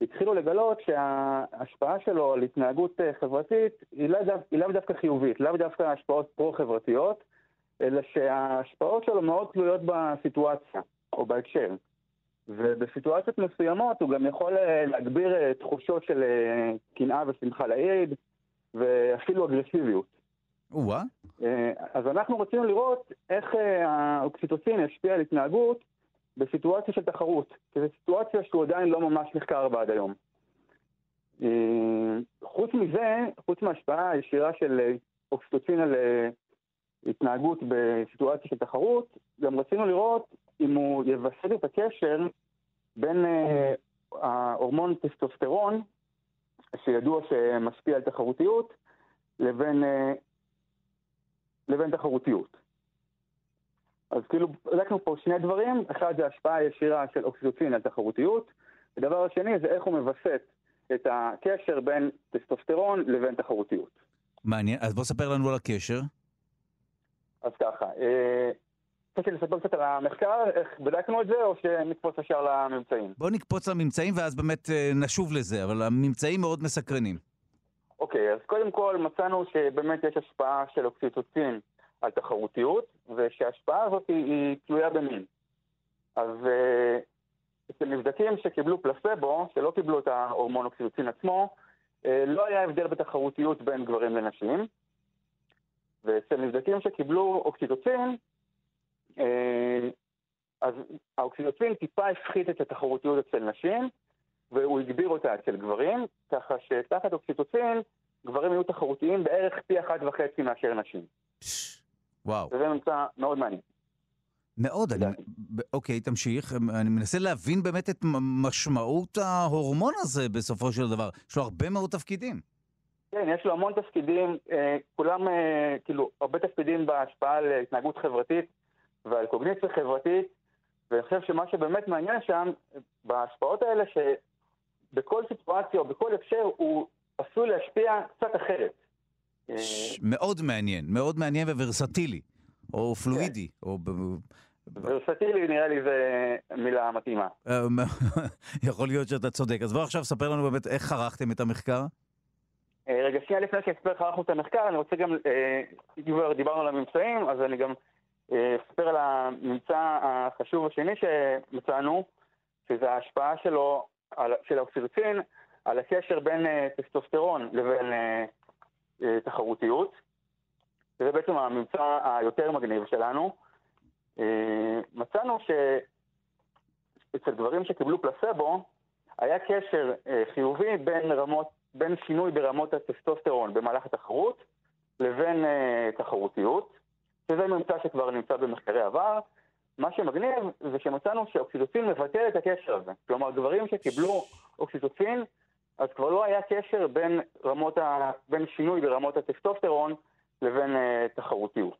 התחילו לגלות שההשפעה שלו על התנהגות חברתית היא לא דו, היא לא דווקא חיובית, לא דווקא השפעות פרו-חברתיות, אלא שההשפעות שלו מאוד תלויות בסיטואציה או בהקשר. ובסיטואציות מסוימות הוא גם יכול להגביר תחושות של קנאה ושמחה לעיד, ואפילו אגרסיביות. וואה. אז אנחנו רוצים לראות איך האוקסיטוצין השפיע על התנהגות בסיטואציה של תחרות, כי זו סיטואציה שהוא עדיין לא ממש נחקר בה עד היום. חוץ מזה, חוץ מההשפעה הישירה של אוקסיטוצין על התנהגות בסיטואציה של תחרות, גם רצינו לראות אם הוא יבסד את הקשר בין ההורמון טסטוסטרון, שידוע שמשפיע על תחרותיות, לבין, לבין תחרותיות. אז כאילו, בדקנו פה שני דברים, אחד זה ההשפעה הישירה של אוקסיטוצין על תחרותיות, הדבר השני זה איך הוא מבסד את הקשר בין טסטוסטרון לבין תחרותיות. מעניין, אז בוא ספר לנו על הקשר. אז ככה, צריך לספר קצת על המחקר, איך בדקנו את זה, או שנקפוץ ישר לממצאים? בוא נקפוץ לממצאים ואז באמת נשוב לזה, אבל הממצאים מאוד מסקרנים. אוקיי, אז קודם כל מצאנו שבאמת יש השפעה של אוקסיטוצין על תחרותיות, ושההשפעה הזאת היא תלויה במין. אז אצל נבדקים שקיבלו פלסבו, שלא קיבלו את ההורמון אוקסיטוצין עצמו, לא היה הבדל בתחרותיות בין גברים לנשים, ואצל נבדקים שקיבלו אוקסיטוצין, אז האוקסיטוצין טיפה הפחית את התחרותיות אצל נשים, והוא הגביר אותה אצל גברים, ככה שתחת אוקסיטוצין, גברים היו תחרותיים בערך פי אחת וחצי מאשר נשים. וואו. וזה נמצא מאוד מעניין. מאוד, אני... אוקיי, תמשיך. אני מנסה להבין באמת את משמעות ההורמון הזה בסופו של דבר. יש לו הרבה מאוד תפקידים. כן, יש לו המון תפקידים, כולם, כאילו, הרבה תפקידים בהשפעה על התנהגות חברתית ועל קוגניציה חברתית, ואני חושב שמה שבאמת מעניין שם, בהשפעות האלה, שבכל סיטואציה או בכל אפשר, הוא עשוי להשפיע קצת אחרת. מאוד מעניין, מאוד מעניין וורסטילי, או פלואידי, או... ורסטילי נראה לי זה מילה מתאימה. יכול להיות שאתה צודק. אז בוא עכשיו ספר לנו באמת איך חרכתם את המחקר. רגע, שנייה לפני שאספר איך ערכנו את המחקר, אני רוצה גם, כבר דיברנו על הממצאים, אז אני גם אספר על הממצא החשוב השני שמצאנו, שזה ההשפעה שלו, של האוקסיטוצין, על הקשר בין טסטוסטרון לבין תחרותיות. זה בעצם הממצא היותר מגניב שלנו. מצאנו שאצל גברים שקיבלו פלסבו, היה קשר חיובי בין רמות, בין שינוי ברמות הטסטוסטרון במהלך התחרות לבין uh, תחרותיות, שזה ממצא שכבר נמצא במחקרי עבר. מה שמגניב זה שמצאנו שאוקסיטוצין מבטל את הקשר הזה. כלומר, גברים שקיבלו אוקסיטוצין, אז כבר לא היה קשר בין, רמות ה... בין שינוי ברמות הטסטוסטרון לבין uh, תחרותיות.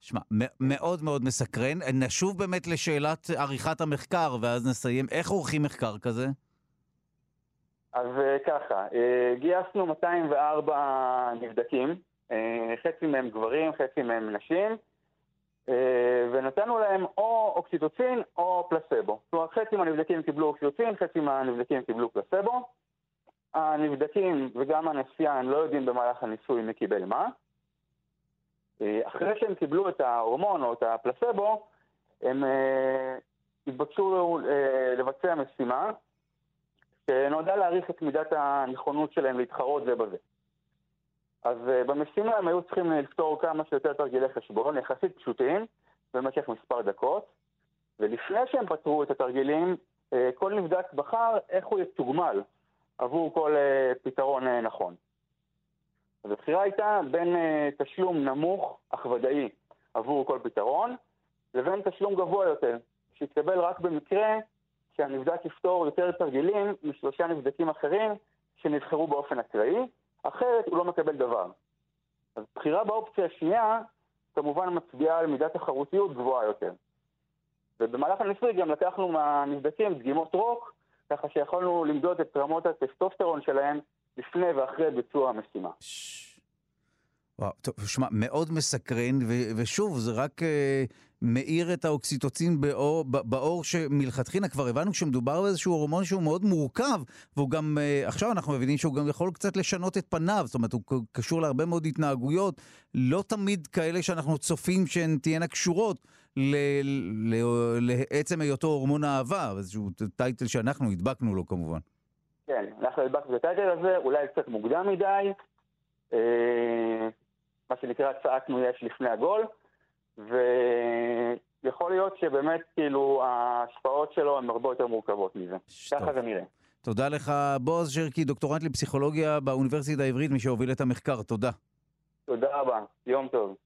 שמע, מאוד מאוד מסקרן. נשוב באמת לשאלת עריכת המחקר, ואז נסיים. איך עורכים מחקר כזה? אז ככה, גייסנו מאתיים וארבע נבדקים, חצי מהם גברים, חצי מהם נשים, ונתנו להם או אוקסיטוצין או פלסבו. כלומר, חצי מהנבדקים קיבלו אוקסיטוצין, חצי מהנבדקים קיבלו פלסבו. הנבדקים וגם הנסיין לא יודעים במהלך הניסוי מי קיבל מה. אחרי שהם קיבלו את ההורמון או את הפלסבו, הם התבקשו לבצע משימה, שנועדה להעריך את מידת הנכונות שלהם להתחרות זה בזה. אז uh, במשימה הם היו צריכים לפתור כמה שיותר תרגילי חשבון, יחסית פשוטים, במשך מספר דקות, ולפני שהם פתרו את התרגילים, uh, כל נבדק בחר איך הוא יתוגמל עבור כל uh, פתרון uh, נכון. אז הבחירה הייתה בין uh, תשלום נמוך אך ודאי עבור כל פתרון, לבין תשלום גבוה יותר, שיתקבל רק במקרה, שהנבדק יפתור יותר תרגילים משלושה נבדקים אחרים שנבחרו באופן אקראי, אחרת הוא לא מקבל דבר. אז בחירה באופציה השנייה כמובן מצביעה על מידת תחרותיות גבוהה יותר. ובמהלך הניסוי גם לקחנו מהנבדקים דגימות רוק, ככה שיכולנו למדוד את רמות הטסטוסטרון שלהם לפני ואחרי ביצוע המשימה. וואו, טוב, שמע, מאוד מסקרן, ו- ושוב, זה רק uh, מאיר את האוקסיטוצין באור, באור שמלכתחילה כבר הבנו כשמדובר באיזשהו הורמון שהוא מאוד מורכב, והוא גם, uh, עכשיו אנחנו מבינים שהוא גם יכול קצת לשנות את פניו, זאת אומרת, הוא קשור להרבה מאוד התנהגויות, לא תמיד כאלה שאנחנו צופים שהן תהיינה קשורות ל- ל- לעצם היותו הורמון האהבה, איזשהו טייטל שאנחנו הדבקנו לו כמובן. כן, אנחנו הדבקנו את הטייטל הזה, אולי קצת מוקדם מדי, אה... מה שנקרא צעקנו יש לפני הגול, ויכול להיות שבאמת כאילו ההשפעות שלו הן הרבה יותר מורכבות מזה. ככה זה נראה. תודה לך בועז שרקי, דוקטורנט לפסיכולוגיה באוניברסיטה העברית, מי שהוביל את המחקר, תודה. תודה רבה, יום טוב.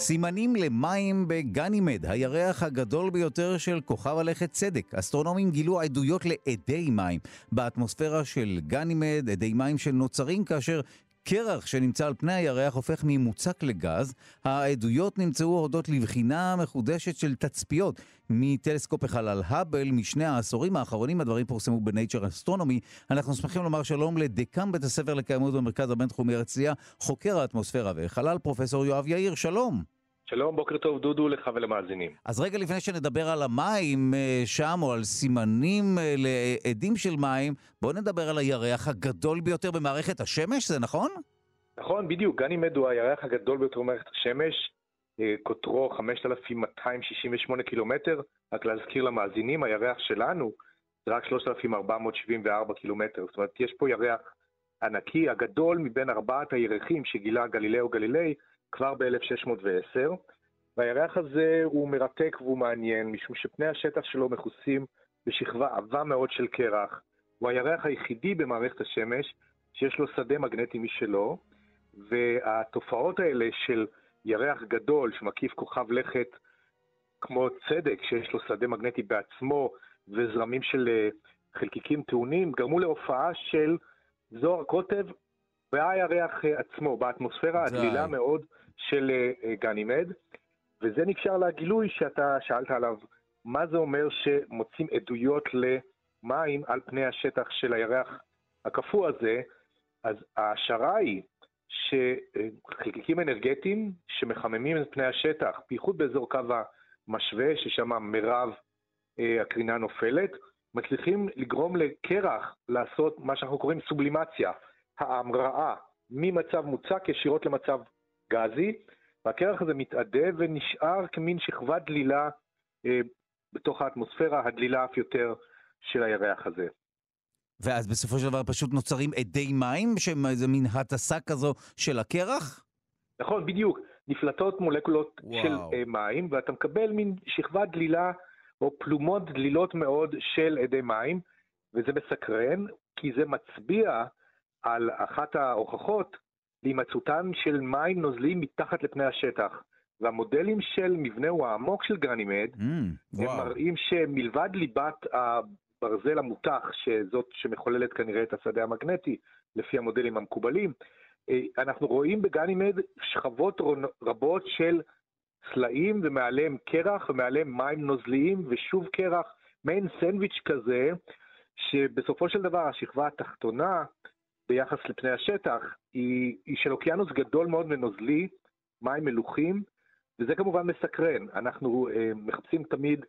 סימנים למים בגנימד, הירח הגדול ביותר של כוכב הלכת צדק. אסטרונומים גילו עדויות לעדי מים באטמוספירה של גנימד, עדי מים שנוצרים כאשר קרח שנמצא על פני הירח הופך ממוצק לגז. העדויות נמצאו הודות לבחינה מחודשת של תצפיות מטלסקופ החלל האבל משני העשורים האחרונים. הדברים פורסמו בנייצ'ר אסטרונומי. אנחנו שמחים לומר שלום לדקאם בית הספר לקיימות במרכז הבינתחומי הרצליה, חוקר האטמוספירה והחלל, פרופסור יואב יאיר. שלום. שלום, בוקר טוב דודו לך ולמאזינים. אז רגע לפני שנדבר על המים שם או על סימנים לעדים של מים, בואו נדבר על הירח הגדול ביותר במערכת השמש, זה נכון? נכון, בדיוק. גנימד הוא הירח הגדול ביותר במערכת השמש, כותרו חמשת אלפים מאתיים שישים ושמונה קילומטר. רק להזכיר למאזינים, הירח שלנו זה רק שלושת אלפים ארבע מאות שבעים וארבע קילומטר. זאת אומרת, יש פה ירח ענקי, הגדול מבין ארבעת הירחים שגילה גלילאו גליליי, כבר ב-אלף שש מאות ועשר, והירח הזה הוא מרתק והוא מעניין, משום שפני השטח שלו מכוסים בשכבה עבה מאוד של קרח. הוא הירח היחידי במערכת השמש שיש לו שדה מגנטי משלו, והתופעות האלה של ירח גדול שמקיף כוכב לכת כמו צדק, שיש לו שדה מגנטי בעצמו וזרמים של חלקיקים טעונים, גרמו להופעה של זוהר קוטב והירח עצמו, באטמוספירה הדלילה מאוד של גנימד. וזה נקשר לגילוי שאתה שאלת עליו, מה זה אומר שמוצאים עדויות למים על פני השטח של הירח הקפוא הזה. אז ההשערה היא שחלקיקים אנרגטיים שמחממים את פני השטח, בייחוד באזור קו המשווה ששמה מרב הקרינה נופלת, מצליחים לגרום לקרח לעשות מה שאנחנו קוראים סובלימציה, ההמראה ממצב מוצק ישירות למצב גזי, והקרח הזה מתעדה ונשאר כמין שכבה דלילה אה, בתוך האטמוספירה, הדלילה אף יותר של הירח הזה. ואז בסופו של דבר פשוט נוצרים עדי מים, שזה מין הטסה כזו של הקרח? נכון, בדיוק. נפלטות מולקולות וואו. של אה, מים, ואתה מקבל מין שכבה דלילה או פלומות דלילות מאוד של עדי מים, וזה מסקרן, כי זה מצביע על אחת ההוכחות להימצאותן של מים נוזלים מתחת לפני השטח. והמודלים של מבנהו העמוק של גנימד, mm, הם וואו. מראים שמלבד ליבת הברזל המותח, שזאת שמחוללת כנראה את השדה המגנטי, לפי המודלים המקובלים, אנחנו רואים בגנימד שכבות רבות של סלעים, ומעליהם קרח, ומעליהם מים נוזליים, ושוב קרח, מעין סנדוויץ' כזה, שבסופו של דבר השכבה התחתונה, ביחס לפני השטח, היא, היא של אוקיינוס גדול מאוד ונוזלי, מים מלוחים, וזה כמובן מסקרן. אנחנו אה, מחפשים תמיד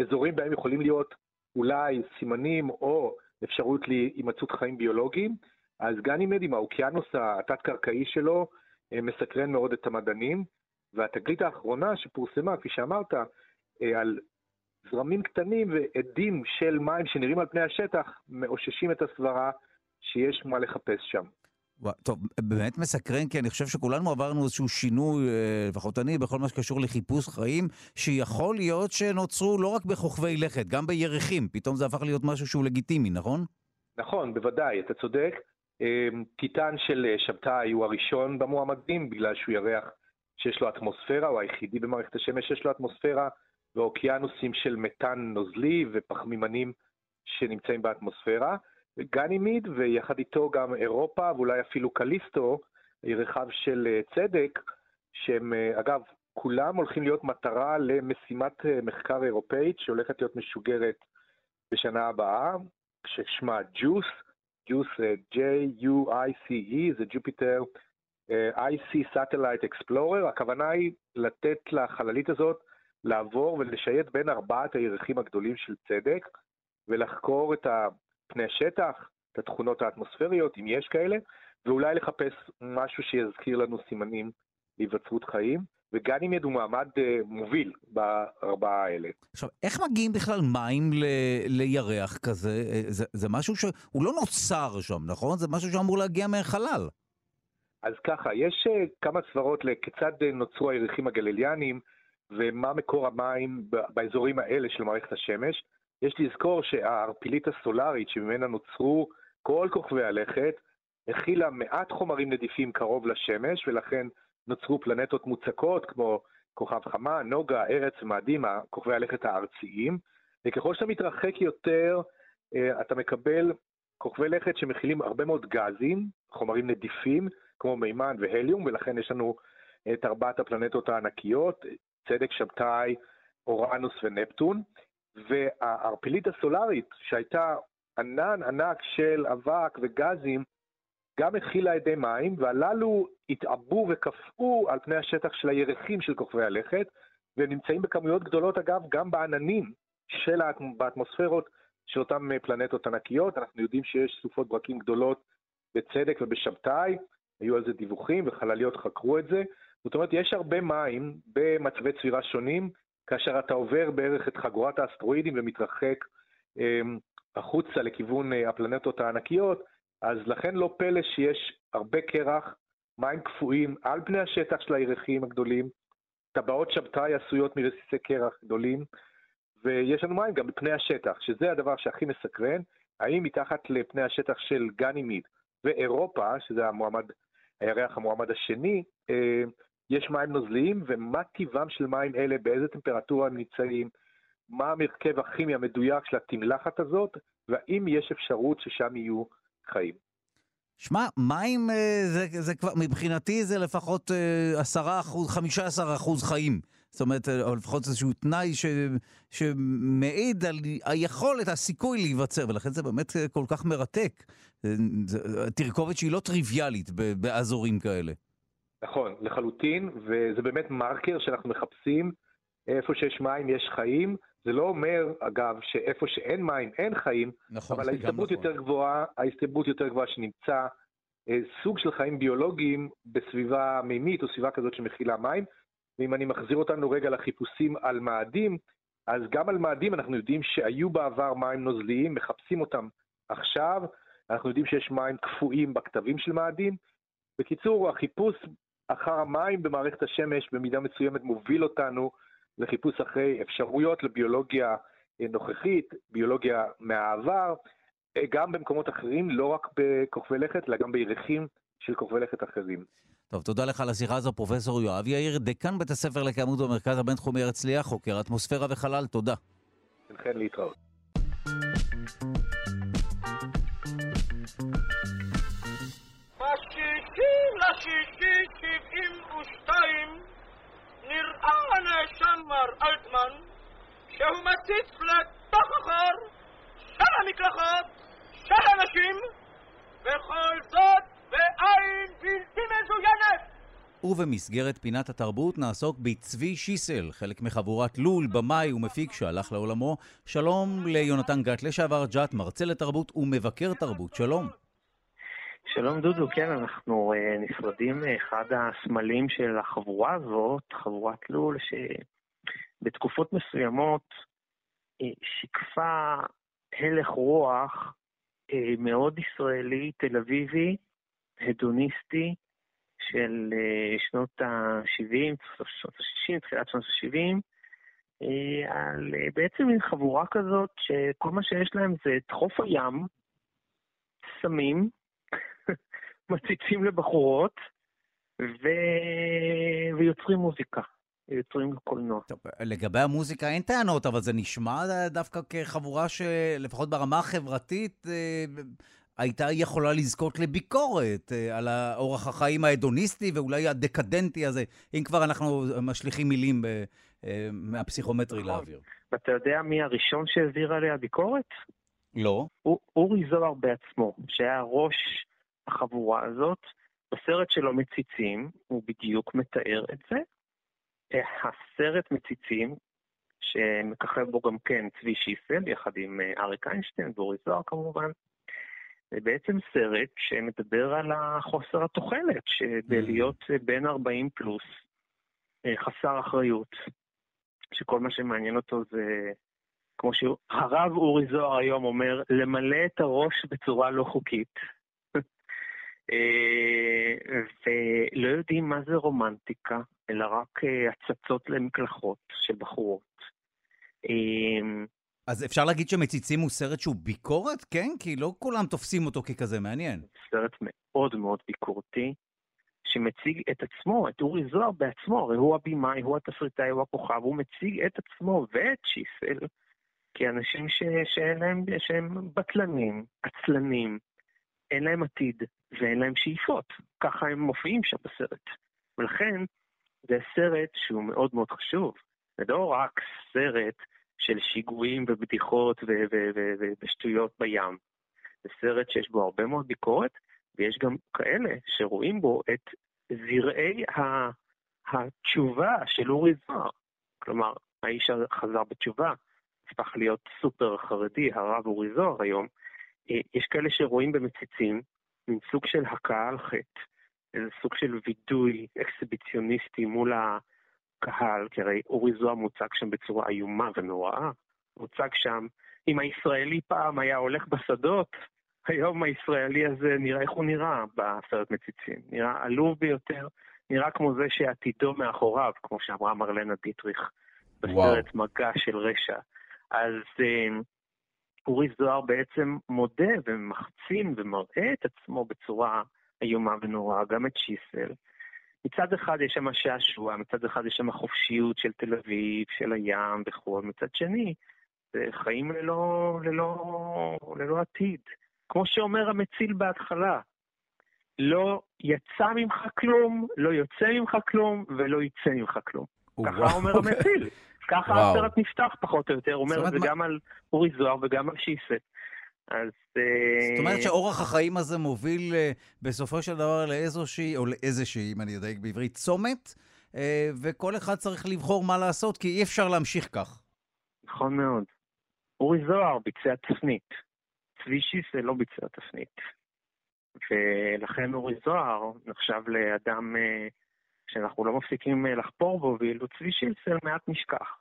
אזורים בהם יכולים להיות אולי סימנים או אפשרות להימצאות חיים ביולוגיים, אז גנימד עם האוקיינוס התת-קרקעי שלו אה, מסקרן מאוד את המדענים, והתגלית האחרונה שפורסמה, כפי שאמרת, אה, על זרמים קטנים ועדים של מים שנראים על פני השטח, מאוששים את הסברה, שיש מה לחפש שם. טוב, באמת מסקרן, כי אני חושב שכולנו עברנו איזשהו שינוי, לפחות אני, בכל מה שקשור לחיפוש חיים, שיכול להיות שנוצרו לא רק בחוכבי לכת, גם בירחים. פתאום זה הפך להיות משהו שהוא לגיטימי, נכון? נכון, בוודאי, אתה צודק. טיטן של שבתאי הוא הראשון במועמדים, בגלל שהוא ירח שיש לו אטמוספירה, הוא היחידי במערכת השמש שיש לו אטמוספירה, ואוקיינוסים של מתאן נוזלי ופחמימנים שנמצאים באטמוספירה. גנימד, ויחד איתו גם אירופה, ואולי אפילו קליסטו, ירחיו של צדק, שהם, אגב, כולם הולכים להיות מטרה למשימת מחקר אירופאית, שהולכת להיות משוגרת בשנה הבאה, ששמה ג'וס, ג'וס, J-U-I-C-E, זה Jupiter I C Satellite Explorer, הכוונה היא לתת לחללית הזאת לעבור ולשייט בין ארבעת הירחים הגדולים של צדק, ולחקור את ה... פני השטח, את התכונות האטמוספריות, אם יש כאלה, ואולי לחפש משהו שיזכיר לנו סימנים להיווצרות חיים. וגנימד הוא מעמד מוביל בארבעה האלה. עכשיו, איך מגיעים בכלל מים לירח כזה? זה משהו שהוא לא נוצר שם, נכון? זה משהו שאמור להגיע מהחלל. אז ככה, יש כמה סברות לכיצד נוצרו הירחים הגליליאנים, ומה מקור המים באזורים האלה של מערכת השמש. יש לזכור שהערפילית הסולרית שממנה נוצרו כל כוכבי הלכת, הכילה מעט חומרים נדיפים קרוב לשמש, ולכן נוצרו פלנטות מוצקות כמו כוכב חמה, נוגה, ארץ ומאדים, כוכבי הלכת הארציים. וככל שאתה מתרחק יותר, אתה מקבל כוכבי לכת שמכילים הרבה מאוד גזים, חומרים נדיפים כמו מימן והליום, ולכן יש לנו את ארבעת הפלנטות הענקיות, צדק, שבתאי, אורנוס ונפטון. והערפילית הסולרית שהייתה ענן ענק של אבק וגזים, גם הכילה ידי מים, והללו התעבו וקפאו על פני השטח של הירחים של כוכבי הלכת, ונמצאים בכמויות גדולות, אגב, גם בעננים של האטמוספירות של אותם פלנטות ענקיות. אנחנו יודעים שיש סופות ברקים גדולות בצדק ובשבתאי, היו על זה דיווחים וחלליות חקרו את זה. זאת אומרת, יש הרבה מים במצבי צבירה שונים, כאשר אתה עובר בערך את חגורת האסטרואידים ומתרחק החוצה לכיוון הפלנטות הענקיות, אז לכן לא פלא שיש הרבה קרח, מים קפואים על פני השטח של הירחים הגדולים, טבעות שבתאי עשויות מרסיסי קרח גדולים, ויש לנו מים גם בפני השטח, שזה הדבר שהכי מסקרן, האם מתחת לפני השטח של גנימיד ואירופה, שזה המועמד, הירח המועמד השני, יש מים נוזליים, ומה טבעם של מים אלה, באיזה טמפרטורה הם נמצאים, מה המרכב הכימי המדויק של התמלחת הזאת, והאם יש אפשרות ששם יהיו חיים. שמע, מים זה, זה כבר, מבחינתי זה לפחות עשרה אחוז, חמישה עשר אחוז חיים. זאת אומרת, לפחות איזשהו תנאי ש, שמעיד על היכולת, הסיכוי להיווצר, ולכן זה באמת כל כך מרתק. תרכובת שהיא לא טריוויאלית באזורים כאלה. נכון, לחלוטין, וזה באמת מרקר שאנחנו מחפשים. איפה שיש מים יש חיים, זה לא אומר, אגב, שאיפה שאין מים אין חיים, נכון, אבל ההסתברות יותר גבוהה, ההסתברות יותר גבוהה שנמצא אה, סוג של חיים ביולוגיים בסביבה מימית או סביבה כזאת שמכילה מים, ואם אני מחזיר אותנו רגע לחיפושים על מאדים, אז גם על מאדים אנחנו יודעים שהיו בעבר מים נוזליים, מחפשים אותם עכשיו, אנחנו יודעים שיש מים קפואים בכתבים של מאדים. בקיצור, החיפוש אחר המים במערכת השמש במידה מסוימת מוביל אותנו לחיפוש אחרי אפשרויות לביולוגיה נוכחית, ביולוגיה מהעבר, גם במקומות אחרים, לא רק בכוכבי לכת, אלא גם בירחים של כוכבי לכת אחרים. טוב, תודה לך על השיחה הזו, פרופסור יואב יאיר, דיקן בית הספר לקיימות במרכז הבינתחומי הרצליה, חוקר אטמוספירה וחלל, תודה. תנכן להתראות. בשישים לשישי שבעים ושתיים, נראה הנאשם מר אלטמן שהוא מציץ לתוך החור של המקלחות של אנשים, וכל זאת בעין בלתי מזוינת. ובמסגרת פינת התרבות נעסוק בצבי שיסל, חלק מחבורת לול, במאי ומפיק שהלך לעולמו. שלום ליונתן גת, לשעבר ג'ת, מרצה לתרבות ומבקר תרבות. שלום. שלום דודו, כן, אנחנו uh, נפרדים מאחד הסמלים של החבורה הזאת, חבורת לול, שבתקופות מסוימות uh, שיקפה הלך רוח uh, מאוד ישראלי, תל אביבי, הדוניסטי, של uh, שנות ה-שבעים, שנות ה-שישים, תחילת שנות ה-שבעים, uh, על uh, בעצם מין חבורה כזאת שכל מה שיש להם זה תחוף הים, סמים, מציצים לבחורות, ו... ויוצרים מוזיקה, יוצרים לקולנוע. טוב, לגבי המוזיקה אין טענות, אבל זה נשמע דווקא כחבורה שלפחות ברמה החברתית הייתה יכולה לזכות לביקורת על האורח החיים ההדוניסטי ואולי הדקדנטי הזה, אם כבר אנחנו משליחים מילים מהפסיכומטרי לאוויר. ואתה יודע מי הראשון שהעביר עליה ביקורת? לא. אוריזוהר בעצמו, שהיה ראש החבורה הזאת, בסרט שלו מציצים, הוא בדיוק מתאר את זה. הסרט מציצים, שמככב בו גם כן צבי שיסל, יחד עם אריק איינשטיין ואוריזוהר כמובן, זה בעצם סרט שמדבר על החוסר התוחלת, שבלהיות בין ארבעים פלוס, חסר אחריות, שכל מה שמעניין אותו זה, כמו שהרב אוריזוהר היום אומר, למלא את הראש בצורה לא חוקית. ולא יודעים מה זה רומנטיקה, אלא רק הצצות למקלחות של בחורות. אז אפשר להגיד שמציצים הוא סרט שהוא ביקורת, כן? כי לא כולם תופסים אותו ככזה, מעניין. סרט מאוד מאוד ביקורתי, שמציג את עצמו, את אורי זוהר בעצמו, הרי הוא הבימאי, הוא התסריטאי, הוא הכוכב, הוא מציג את עצמו ואת שיסל, כאנשים ש- שאין להם, שהם בטלנים, עצלנים, אין להם עתיד, ואין להם שאיפות. ככה הם מופיעים שם בסרט. ולכן, זה סרט שהוא מאוד מאוד חשוב. זה לא רק סרט של שיגועים ובדיחות ובשטויות ו- ו- ו- בים. זה סרט שיש בו הרבה מאוד ביקורת, ויש גם כאלה שרואים בו את זרעי ה- התשובה של אורי זוהר. כלומר, האיש חזר בתשובה, הפך להיות סופר חרדי, הרב אורי זוהר היום. יש כאלה שרואים במציצים, מין סוג של הקהל חטא, איזה סוג של וידוי אקסיביציוניסטי מול הקהל, כי הרי אורי זוהר מוצג שם בצורה איומה ונוראה, מוצג שם, אם הישראלי פעם היה הולך בשדות, היום הישראלי הזה נראה איך הוא נראה בסרט מציצים, נראה עלוב ביותר, נראה כמו זה שעתידו מאחוריו, כמו שאמרה מרלנה דיטריך, בסרט מגע של רשע. אז אורי זוהר בעצם מודה ומחצין ומראה את עצמו בצורה איומה ונוראה, גם את שיסל. מצד אחד יש שם שעשוע, מצד אחד יש שם החופשיות של תל אביב, של הים וכו', מצד שני, זה חיים ללא, ללא, ללא עתיד. כמו שאומר המציל בהתחלה, לא יצא ממך כלום, לא יוצא ממך כלום ולא יצא ממך כלום. ככה אומר המציל. ככה הסרט נפתח פחות או יותר, אומר זה גם על אורי זוהר וגם על שיסל. זאת אומרת שאורח החיים הזה מוביל בסופו של דבר לאיזושהי, או לאיזושהי, אם אני אדייק בעברית, צומת, וכל אחד צריך לבחור מה לעשות, כי אי אפשר להמשיך כך. נכון מאוד. אורי זוהר ביצע תפנית. צבי שיסל לא ביצע תפנית. ולכן אורי זוהר נחשב לאדם שאנחנו לא מפסיקים לחפור בו, ואילו צבי שיסל מעט נשכח.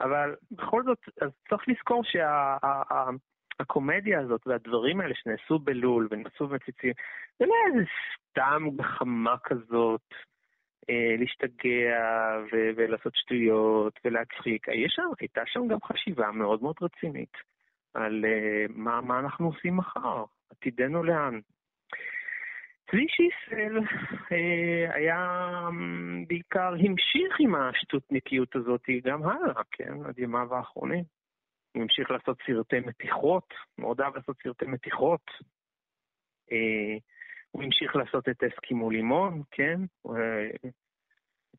אבל בכל זאת, אז צריך לזכור שהקומדיה הזאת והדברים האלה שנעשו בלול ונעשו במציצים, זה לא איזה סתם גחמה כזאת, אה, להשתגע ו- ולעשות שטויות ולהצחיק. יש שם, הייתה שם גם חשיבה מאוד מאוד רצינית על אה, מה, מה אנחנו עושים מחר, עתידנו לאן. צבי שיסל היה בעיקר המשיך עם השטותניקיות הזאת גם הלאה, כן, עד ימיו האחרונים. הוא המשיך לעשות סרטי מתיחות, מאוד אהב לעשות סרטי מתיחות. הוא המשיך לעשות את אסקימו לימון, כן, הוא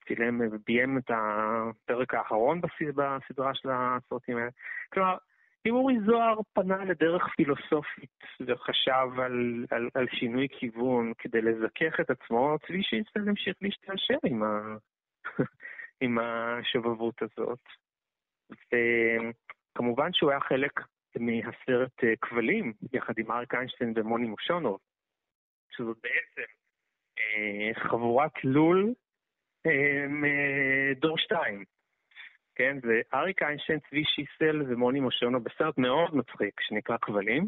צילם וביים את הפרק האחרון בסדרה של הסרטים האלה. כלומר, אם אורי זוהר פנה לדרך פילוסופית וחשב על, על, על שינוי כיוון כדי לזכך את עצמו, צבי שיסל המשיך להשתעשר עם, ה... עם השובבות הזאת. וכמובן שהוא היה חלק מהסרט כבלים, יחד עם אריק איינשטיין ומוני מושונוב, שזאת בעצם חבורת לול דור שתיים. כן, זה אריק איינשטיין, צבי שיסל ומוני מושונוב בסרט מאוד מצחיק, שנקרא כבלים.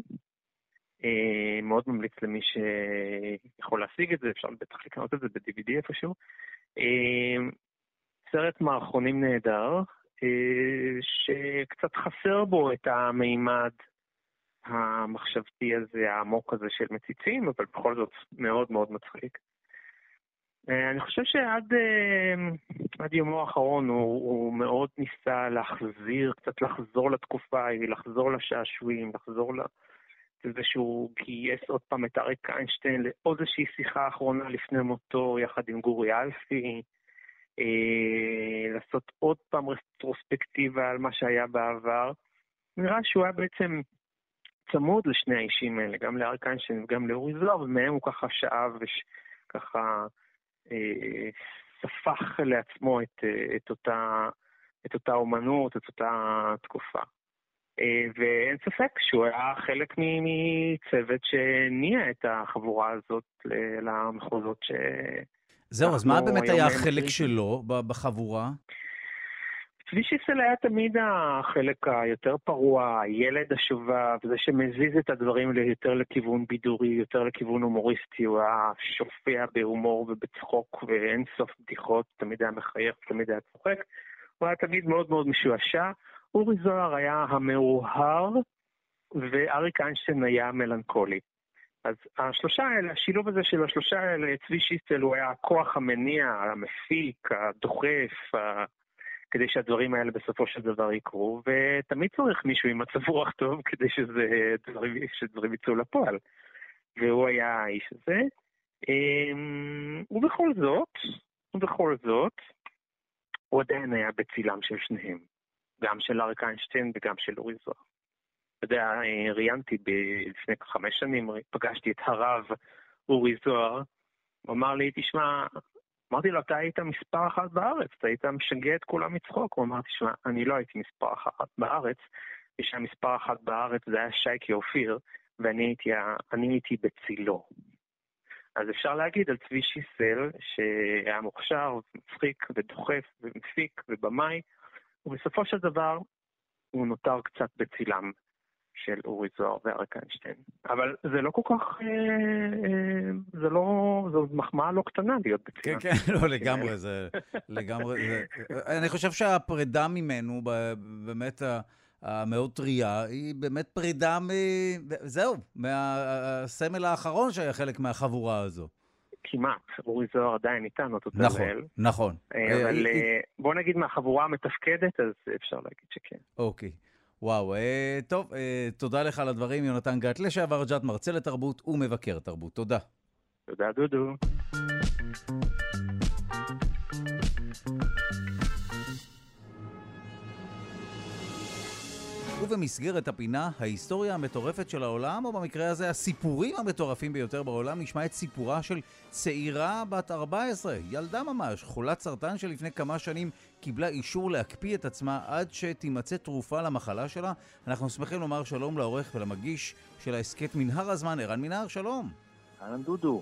אה, מאוד ממליץ למי שיכול להשיג את זה, אפשר בטח לקנות את זה ב-די וי די איפשהו. אה, סרט מערכונים נהדר, אה, שקצת חסר בו את המימד המחשבתי הזה, העמוק הזה של מציצים, אבל בכל זאת מאוד מאוד מצחיק. אני חושב שעד עד יומו האחרון הוא, הוא מאוד ניסה להחזיר, קצת לחזור לתקופה, לחזור לשעשועים, לחזור לזה שהוא גייס עוד פעם את אריק איינשטיין לעוד איזושהי שיחה האחרונה לפני מותו יחד עם גורי אלפי, אה, לעשות עוד פעם רטרוספקטיבה על מה שהיה בעבר. נראה שהוא היה בעצם צמוד לשני האישים האלה, גם לאריק איינשטיין וגם לאורי זוהר, ומהם הוא ככה שאב וככה ספח לעצמו את, את, אותה, את אותה אומנות, את אותה תקופה. ואין ספק שהוא היה חלק מצוות שניע את החבורה הזאת למחוזות ש... זהו, אז מה באמת היה החלק שלו בחבורה? צבי שיסל היה תמיד החלק היותר פרוע, הילד השובב, זה שמזיז את הדברים יותר לכיוון בידורי, יותר לכיוון הומוריסטי, הוא היה שופע בהומור ובצחוק ואין סוף בדיחות, תמיד היה מחייך, תמיד היה צוחק, הוא היה תמיד מאוד מאוד משועשע. אוריזוהר היה המאוהר, ואריק איינשטיין היה מלנכולי. אז השלושה האלה, השילוב הזה של השלושה האלה, צבי שיסל הוא היה הכוח המניע, המפיק, הדוחף, ה... כדי שהדברים האלה בסופו של דבר יקרו, ותמיד צריך מישהו עם מצב רוח טוב כדי שזה דברים, שדברים יצאו לפועל. והוא היה האיש הזה. ובכל זאת, ובכל זאת, הוא עדיין היה בצילם של שניהם. גם של אריק איינשטיין וגם של אוריזוהר. אתה יודע, ראיינתי לפני חמש שנים, פגשתי את הרב אוריזוהר, הוא אמר לי, תשמע, אמרתי לו, אתה היית מספר אחת בארץ, אתה היית משגע את כולם מצחוק. הוא אמר, תשמע, אני לא הייתי מספר אחת בארץ, ושהמספר אחת בארץ זה היה שייקי אופיר, ואני הייתי, אני הייתי בצילו. אז אפשר להגיד על צבי שיסל, שהיה מוכשר, מצחיק ודוחף ומפיק ובמאי, ובסופו של דבר הוא נותר קצת בצילם של אורי זוהר ואריק איינשטיין. אבל זה לא כל כך, זה לא, זו מחמאה לא קטנה להיות בצילם. כן, כן, לא, לגמרי, זה, לגמרי, זה. אני חושב שהפרידה ממנו, באמת המאוד טריה, היא באמת פרידה, זהו, מהסמל האחרון שהיה חלק מהחבורה הזו. כמעט, אורי זוהר עדיין איתן אותו תבל. נכון, נכון. אבל בוא נגיד מהחבורה המתפקדת, אז אפשר להגיד שכן. אוקיי. וואו, טוב, תודה לך על הדברים, יונתן גת, לשעבר ג'ת, מרצה לתרבות ומבקר תרבות. תודה. תודה, דודו. ובמסגרת הפינה, ההיסטוריה המטורפת של העולם, או במקרה הזה הסיפורים המטורפים ביותר בעולם, נשמע את סיפורה של צעירה בת ארבע עשרה, ילדה ממש, חולת סרטן שלפני כמה שנים קיבלה אישור להקפיא את עצמה עד שתימצא תרופה למחלה שלה. אנחנו שמחים לומר שלום לעורך ולמגיש של העסקת מנהר הזמן, ערן מנהר, שלום. אהלן דודו.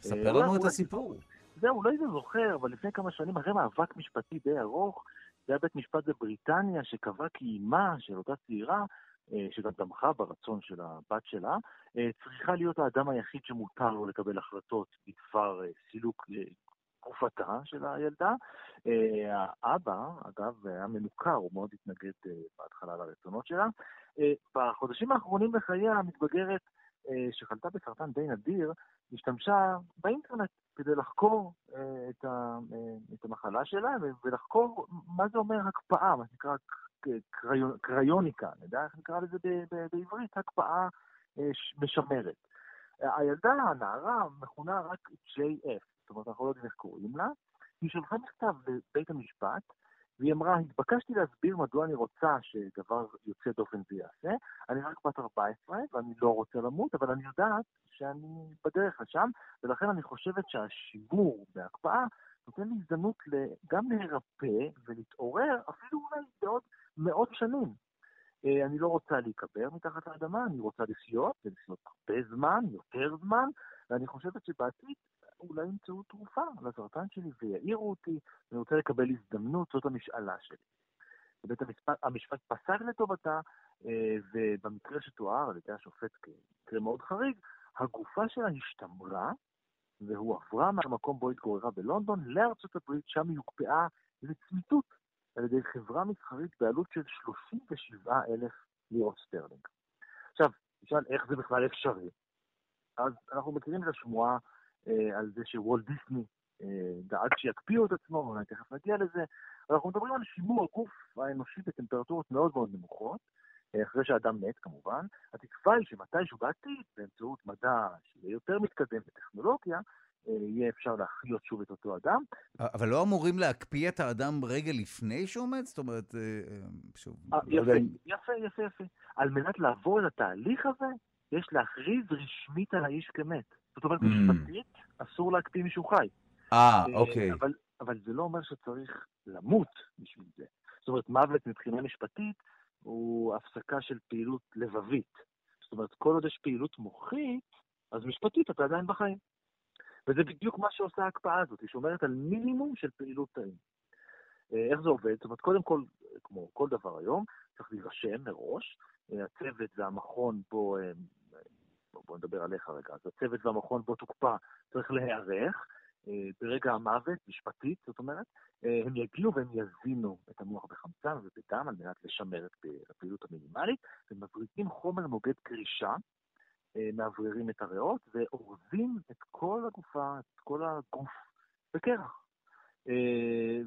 ספר לנו את הסיפור. זהו, לא איזה זוכר, אבל לפני כמה שנים, אחרי מאבק משפטי די ארוך, זה היה בית משפט בבריטניה שקבע כי אמא של אותה צעירה, שגם תמכה ברצון של הבת שלה, צריכה להיות האדם היחיד שמותר לו לקבל החלטות בדבר סילוק גופתה של הילדה. האבא, אגב, היה מנוכר, הוא מאוד התנגד בהתחלה לרצונות שלה. בחודשים האחרונים בחייה המתבגרת שחלתה בסרטן די נדיר, השתמשה באינטרנט כדי לחקור אה, את, ה, אה, את המחלה שלה, ולחקור מה זה אומר הקפאה, מה שנקרא קריוניקה, קריון, נדע איך נקרא לזה ב, ב, בעברית, הקפאה אה, משמרת. הילדה, הנערה, מכונה רק ג'יי אף, זאת אומרת, אנחנו לא יודעים איך קוראים לה, היא שלחה מכתב לבית המשפט, והיא אמרה, התבקשתי להסביר מדוע אני רוצה שדבר יוצא דופן זה יעשה, אני רק בת ארבע עשרה ואני לא רוצה למות, אבל אני יודעת שאני בדרך לשם, ולכן אני חושבת שהשימור בהקפאה נותן לי הזדמנות גם להירפא ולהתעורר, אפילו אולי בעוד מאות שנים. אני לא רוצה להיקבר מתחת לאדמה, אני רוצה לחיות, ולחיות הרבה זמן, יותר זמן, ואני חושבת שבעתיד, אולי ימצאו תרופה לסרטן שלי ויעירו אותי, אני רוצה לקבל הזדמנות, זאת המשאלה שלי. בית המשפט פסק לטובתה, ובמקרה שתואר על ידי השופט כמקרה מאוד חריג, הגופה שלה השתמרה, והוא עברה מהמקום בו התגוררה בלונדון לארצות הברית, שם היא הוקפאה לצמיתות על ידי חברה מסחרית בעלות של שלושים ושבעה אלף לירות סטרלינג. עכשיו, נשאל איך זה בכלל אפשרי. אז אנחנו מכירים את השמועה, על זה שוולט דיסני דאג שיקפיאו את עצמו, ואולי תכף נגיע לזה. אנחנו מדברים על שימור הגוף האנושי בטמפרטורות מאוד מאוד נמוכות, אחרי שהאדם מת כמובן. התקווה היא שמתישהו בעתיד, באמצעות מדע שיהיה יותר מתקדם בטכנולוגיה, יהיה אפשר להחיות שוב את אותו אדם. אבל לא אמורים להקפיא את האדם רגע לפני שהוא מת? זאת אומרת... יפה, יפה, יפה. על מנת לעבור את התהליך הזה, יש להכריז רשמית על האיש כמת. זאת אומרת, משפטית, אסור להקפיא מישהו חי. אה, אוקיי. אבל זה לא אומר שצריך למות בשביל זה. זאת אומרת, מוות מבחינה משפטית הוא הפסקה של פעילות לבבית. זאת אומרת, כל עוד יש פעילות מוחית, אז משפטית אתה עדיין בחיים. וזה בדיוק מה שעושה ההקפאה הזאת, היא שומרת על מינימום של פעילות תאים. איך זה עובד? זאת אומרת, קודם כל, כמו כל דבר היום, צריך להירשם מראש, הצוות והמכון בו, בוא נדבר עליך רגע, אז הצוות והמכון בו תוקפה צריך להיערך, ברגע המוות, משפטית, זאת אומרת, הם יגיעו והם יזינו את המוח בחמצן ובדם על מנת לשמר את הפעילות המינימלית, ומבריקים חומר מוגד קרישה, מעבררים את הריאות ואורזים את כל הגופה, את כל הגוף בקרח.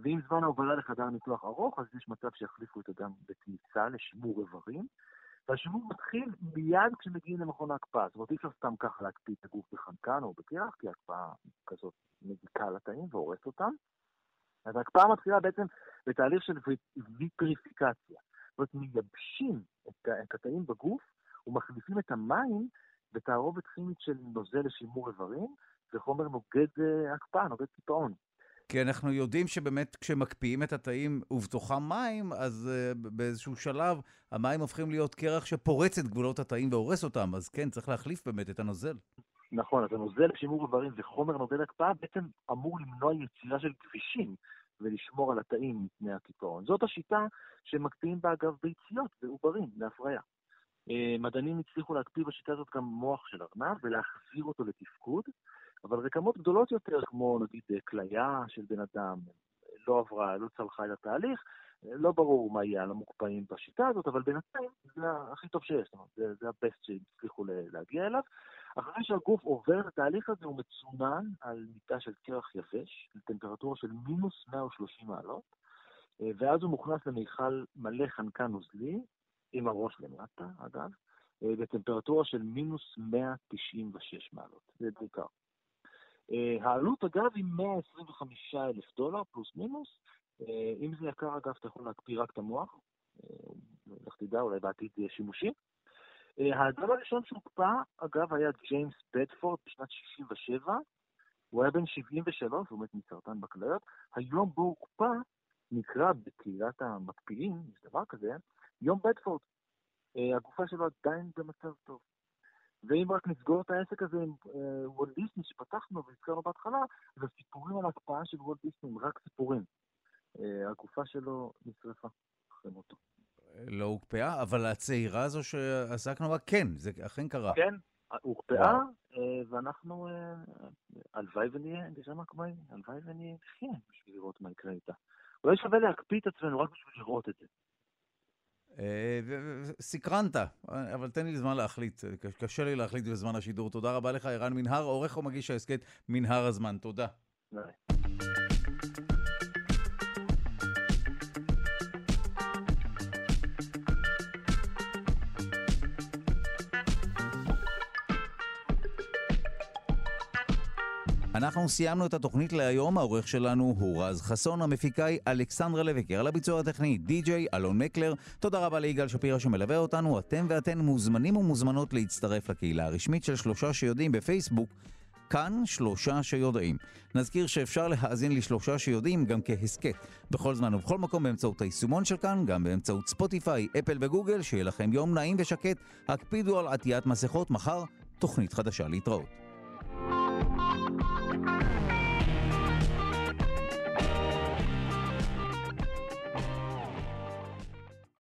ואם זמן ההובלה לחדר ניתוח ארוך, אז יש מצב שיחליפו את הדם בכניסה לשימור איברים, והשימור מתחיל מיד כשמגיעים למכון ההקפאה. זאת אומרת, אי אפשר סתם ככה להקפיא את הגוף בחנקן או בקרח, כי ההקפאה כזאת מדיקה לתאים והורסת אותם. אז ההקפאה מתחילה בעצם בתהליך של ויפריפיקציה. זאת אומרת, מייבשים את, את התאים בגוף ומחליפים את המים בתערובת כימית של נוזל לשימור איברים, וחומר נוגד הקפאה, נוגד קיפאון. כי אנחנו יודעים שבאמת כשמקפיאים את התאים ובתוכם מים, אז uh, באיזשהו שלב המים הופכים להיות קרח שפורץ את גבולות התאים והורס אותם, אז כן, צריך להחליף באמת את הנוזל. נכון, אז הנוזל לשימור איברים וחומר נוגד הקפאה בעצם אמור למנוע יצירה של כבישים, ולשמור על התאים מפני הקיפאון. זאת השיטה שמקפיאים בה אגב ביציות ועוברים להפריה. מדענים הצליחו להקפיא בשיטה הזאת גם מוח של ארנב ולהחזיר אותו לתפקוד, אבל רקמות גדולות יותר, כמו נגיד כליה של בן אדם, לא עברה, לא צלחה את התהליך, לא ברור מה יהיה על המוקפאים בשיטה הזאת, אבל בינתיים זה הכי טוב שיש, זה, זה הבסט שהצליחו להגיע אליו. אחרי שהגוף עובר את התהליך הזה, הוא מצונן על מיטה של קרח יבש, לטמפרטורה של מינוס מאה ושלושים מעלות, ואז הוא מוכנס למיכל מלא חנקן נוזלי, עם הראש למטה, אגב, בטמפרטורה של מינוס מאה תשעים ושש מעלות. זה בעיקר. העלות, אגב, היא מאה עשרים וחמישה אלף דולר, פלוס מינוס. אם זה יקר, אגב, אתה יכול להקפיא רק את המוח. לך תדע, אולי בעתיד יהיה שימושי. האדם הראשון שהוקפא, אגב, היה ג'יימס בדפורד בשנת שישים ושבע. הוא היה בן שבעים ושלוש, הוא מת מסרטן בכליות. היום בו הוקפא, נקרא בקהילת המקפיאים, יש דבר כזה, יום בדפורד, הגופה שלו עדיין במצב טוב. ואם רק נסגור את העסק הזה עם וולט דיסני שפתחנו והזכרנו בהתחלה, אז הסיפורים על ההקפאה של וולט דיסני הם רק סיפורים. הגופה שלו נשרפה אחרי מותו. לא הוקפאה, אבל הצעירה הזו שעסקנו בה, כן, זה אכן קרה. כן, הוקפאה, ואנחנו, הלוואי ונהיה, נשמע כמו, הלוואי ונהיה, כן, בשביל לראות מה יקרה איתה. אולי שווה להקפיא את עצמנו רק בשביל לראות את זה. סקרנת, אבל תן לי זמן להחליט, קשה לי להחליט בזמן השידור. תודה רבה לך, אירן מנהר, עורך ומגיש ההסכת מנהר הזמן. תודה. אנחנו סיימנו את התוכנית להיום, העורך שלנו הוא רז חסון, המפיקאי אלכסנדרה לבקר, על הביצוע הטכני די-ג'יי אלון מקלר. תודה רבה ליגאל שפירה שמלווה אותנו. אתם ואתן מוזמנים ומוזמנות להצטרף לקהילה הרשמית של שלושה שיודעים בפייסבוק, כאן שלושה שיודעים. נזכיר שאפשר להאזין לשלושה שיודעים גם כהסכת, בכל זמן ובכל מקום באמצעות היישומון של כאן, גם באמצעות ספוטיפיי, אפל וגוגל. שיהיה לכם יום נעים ושקט, הקפידו על עטיית מסכות, מחר תוכנית חדשה, להתראות. Thank you.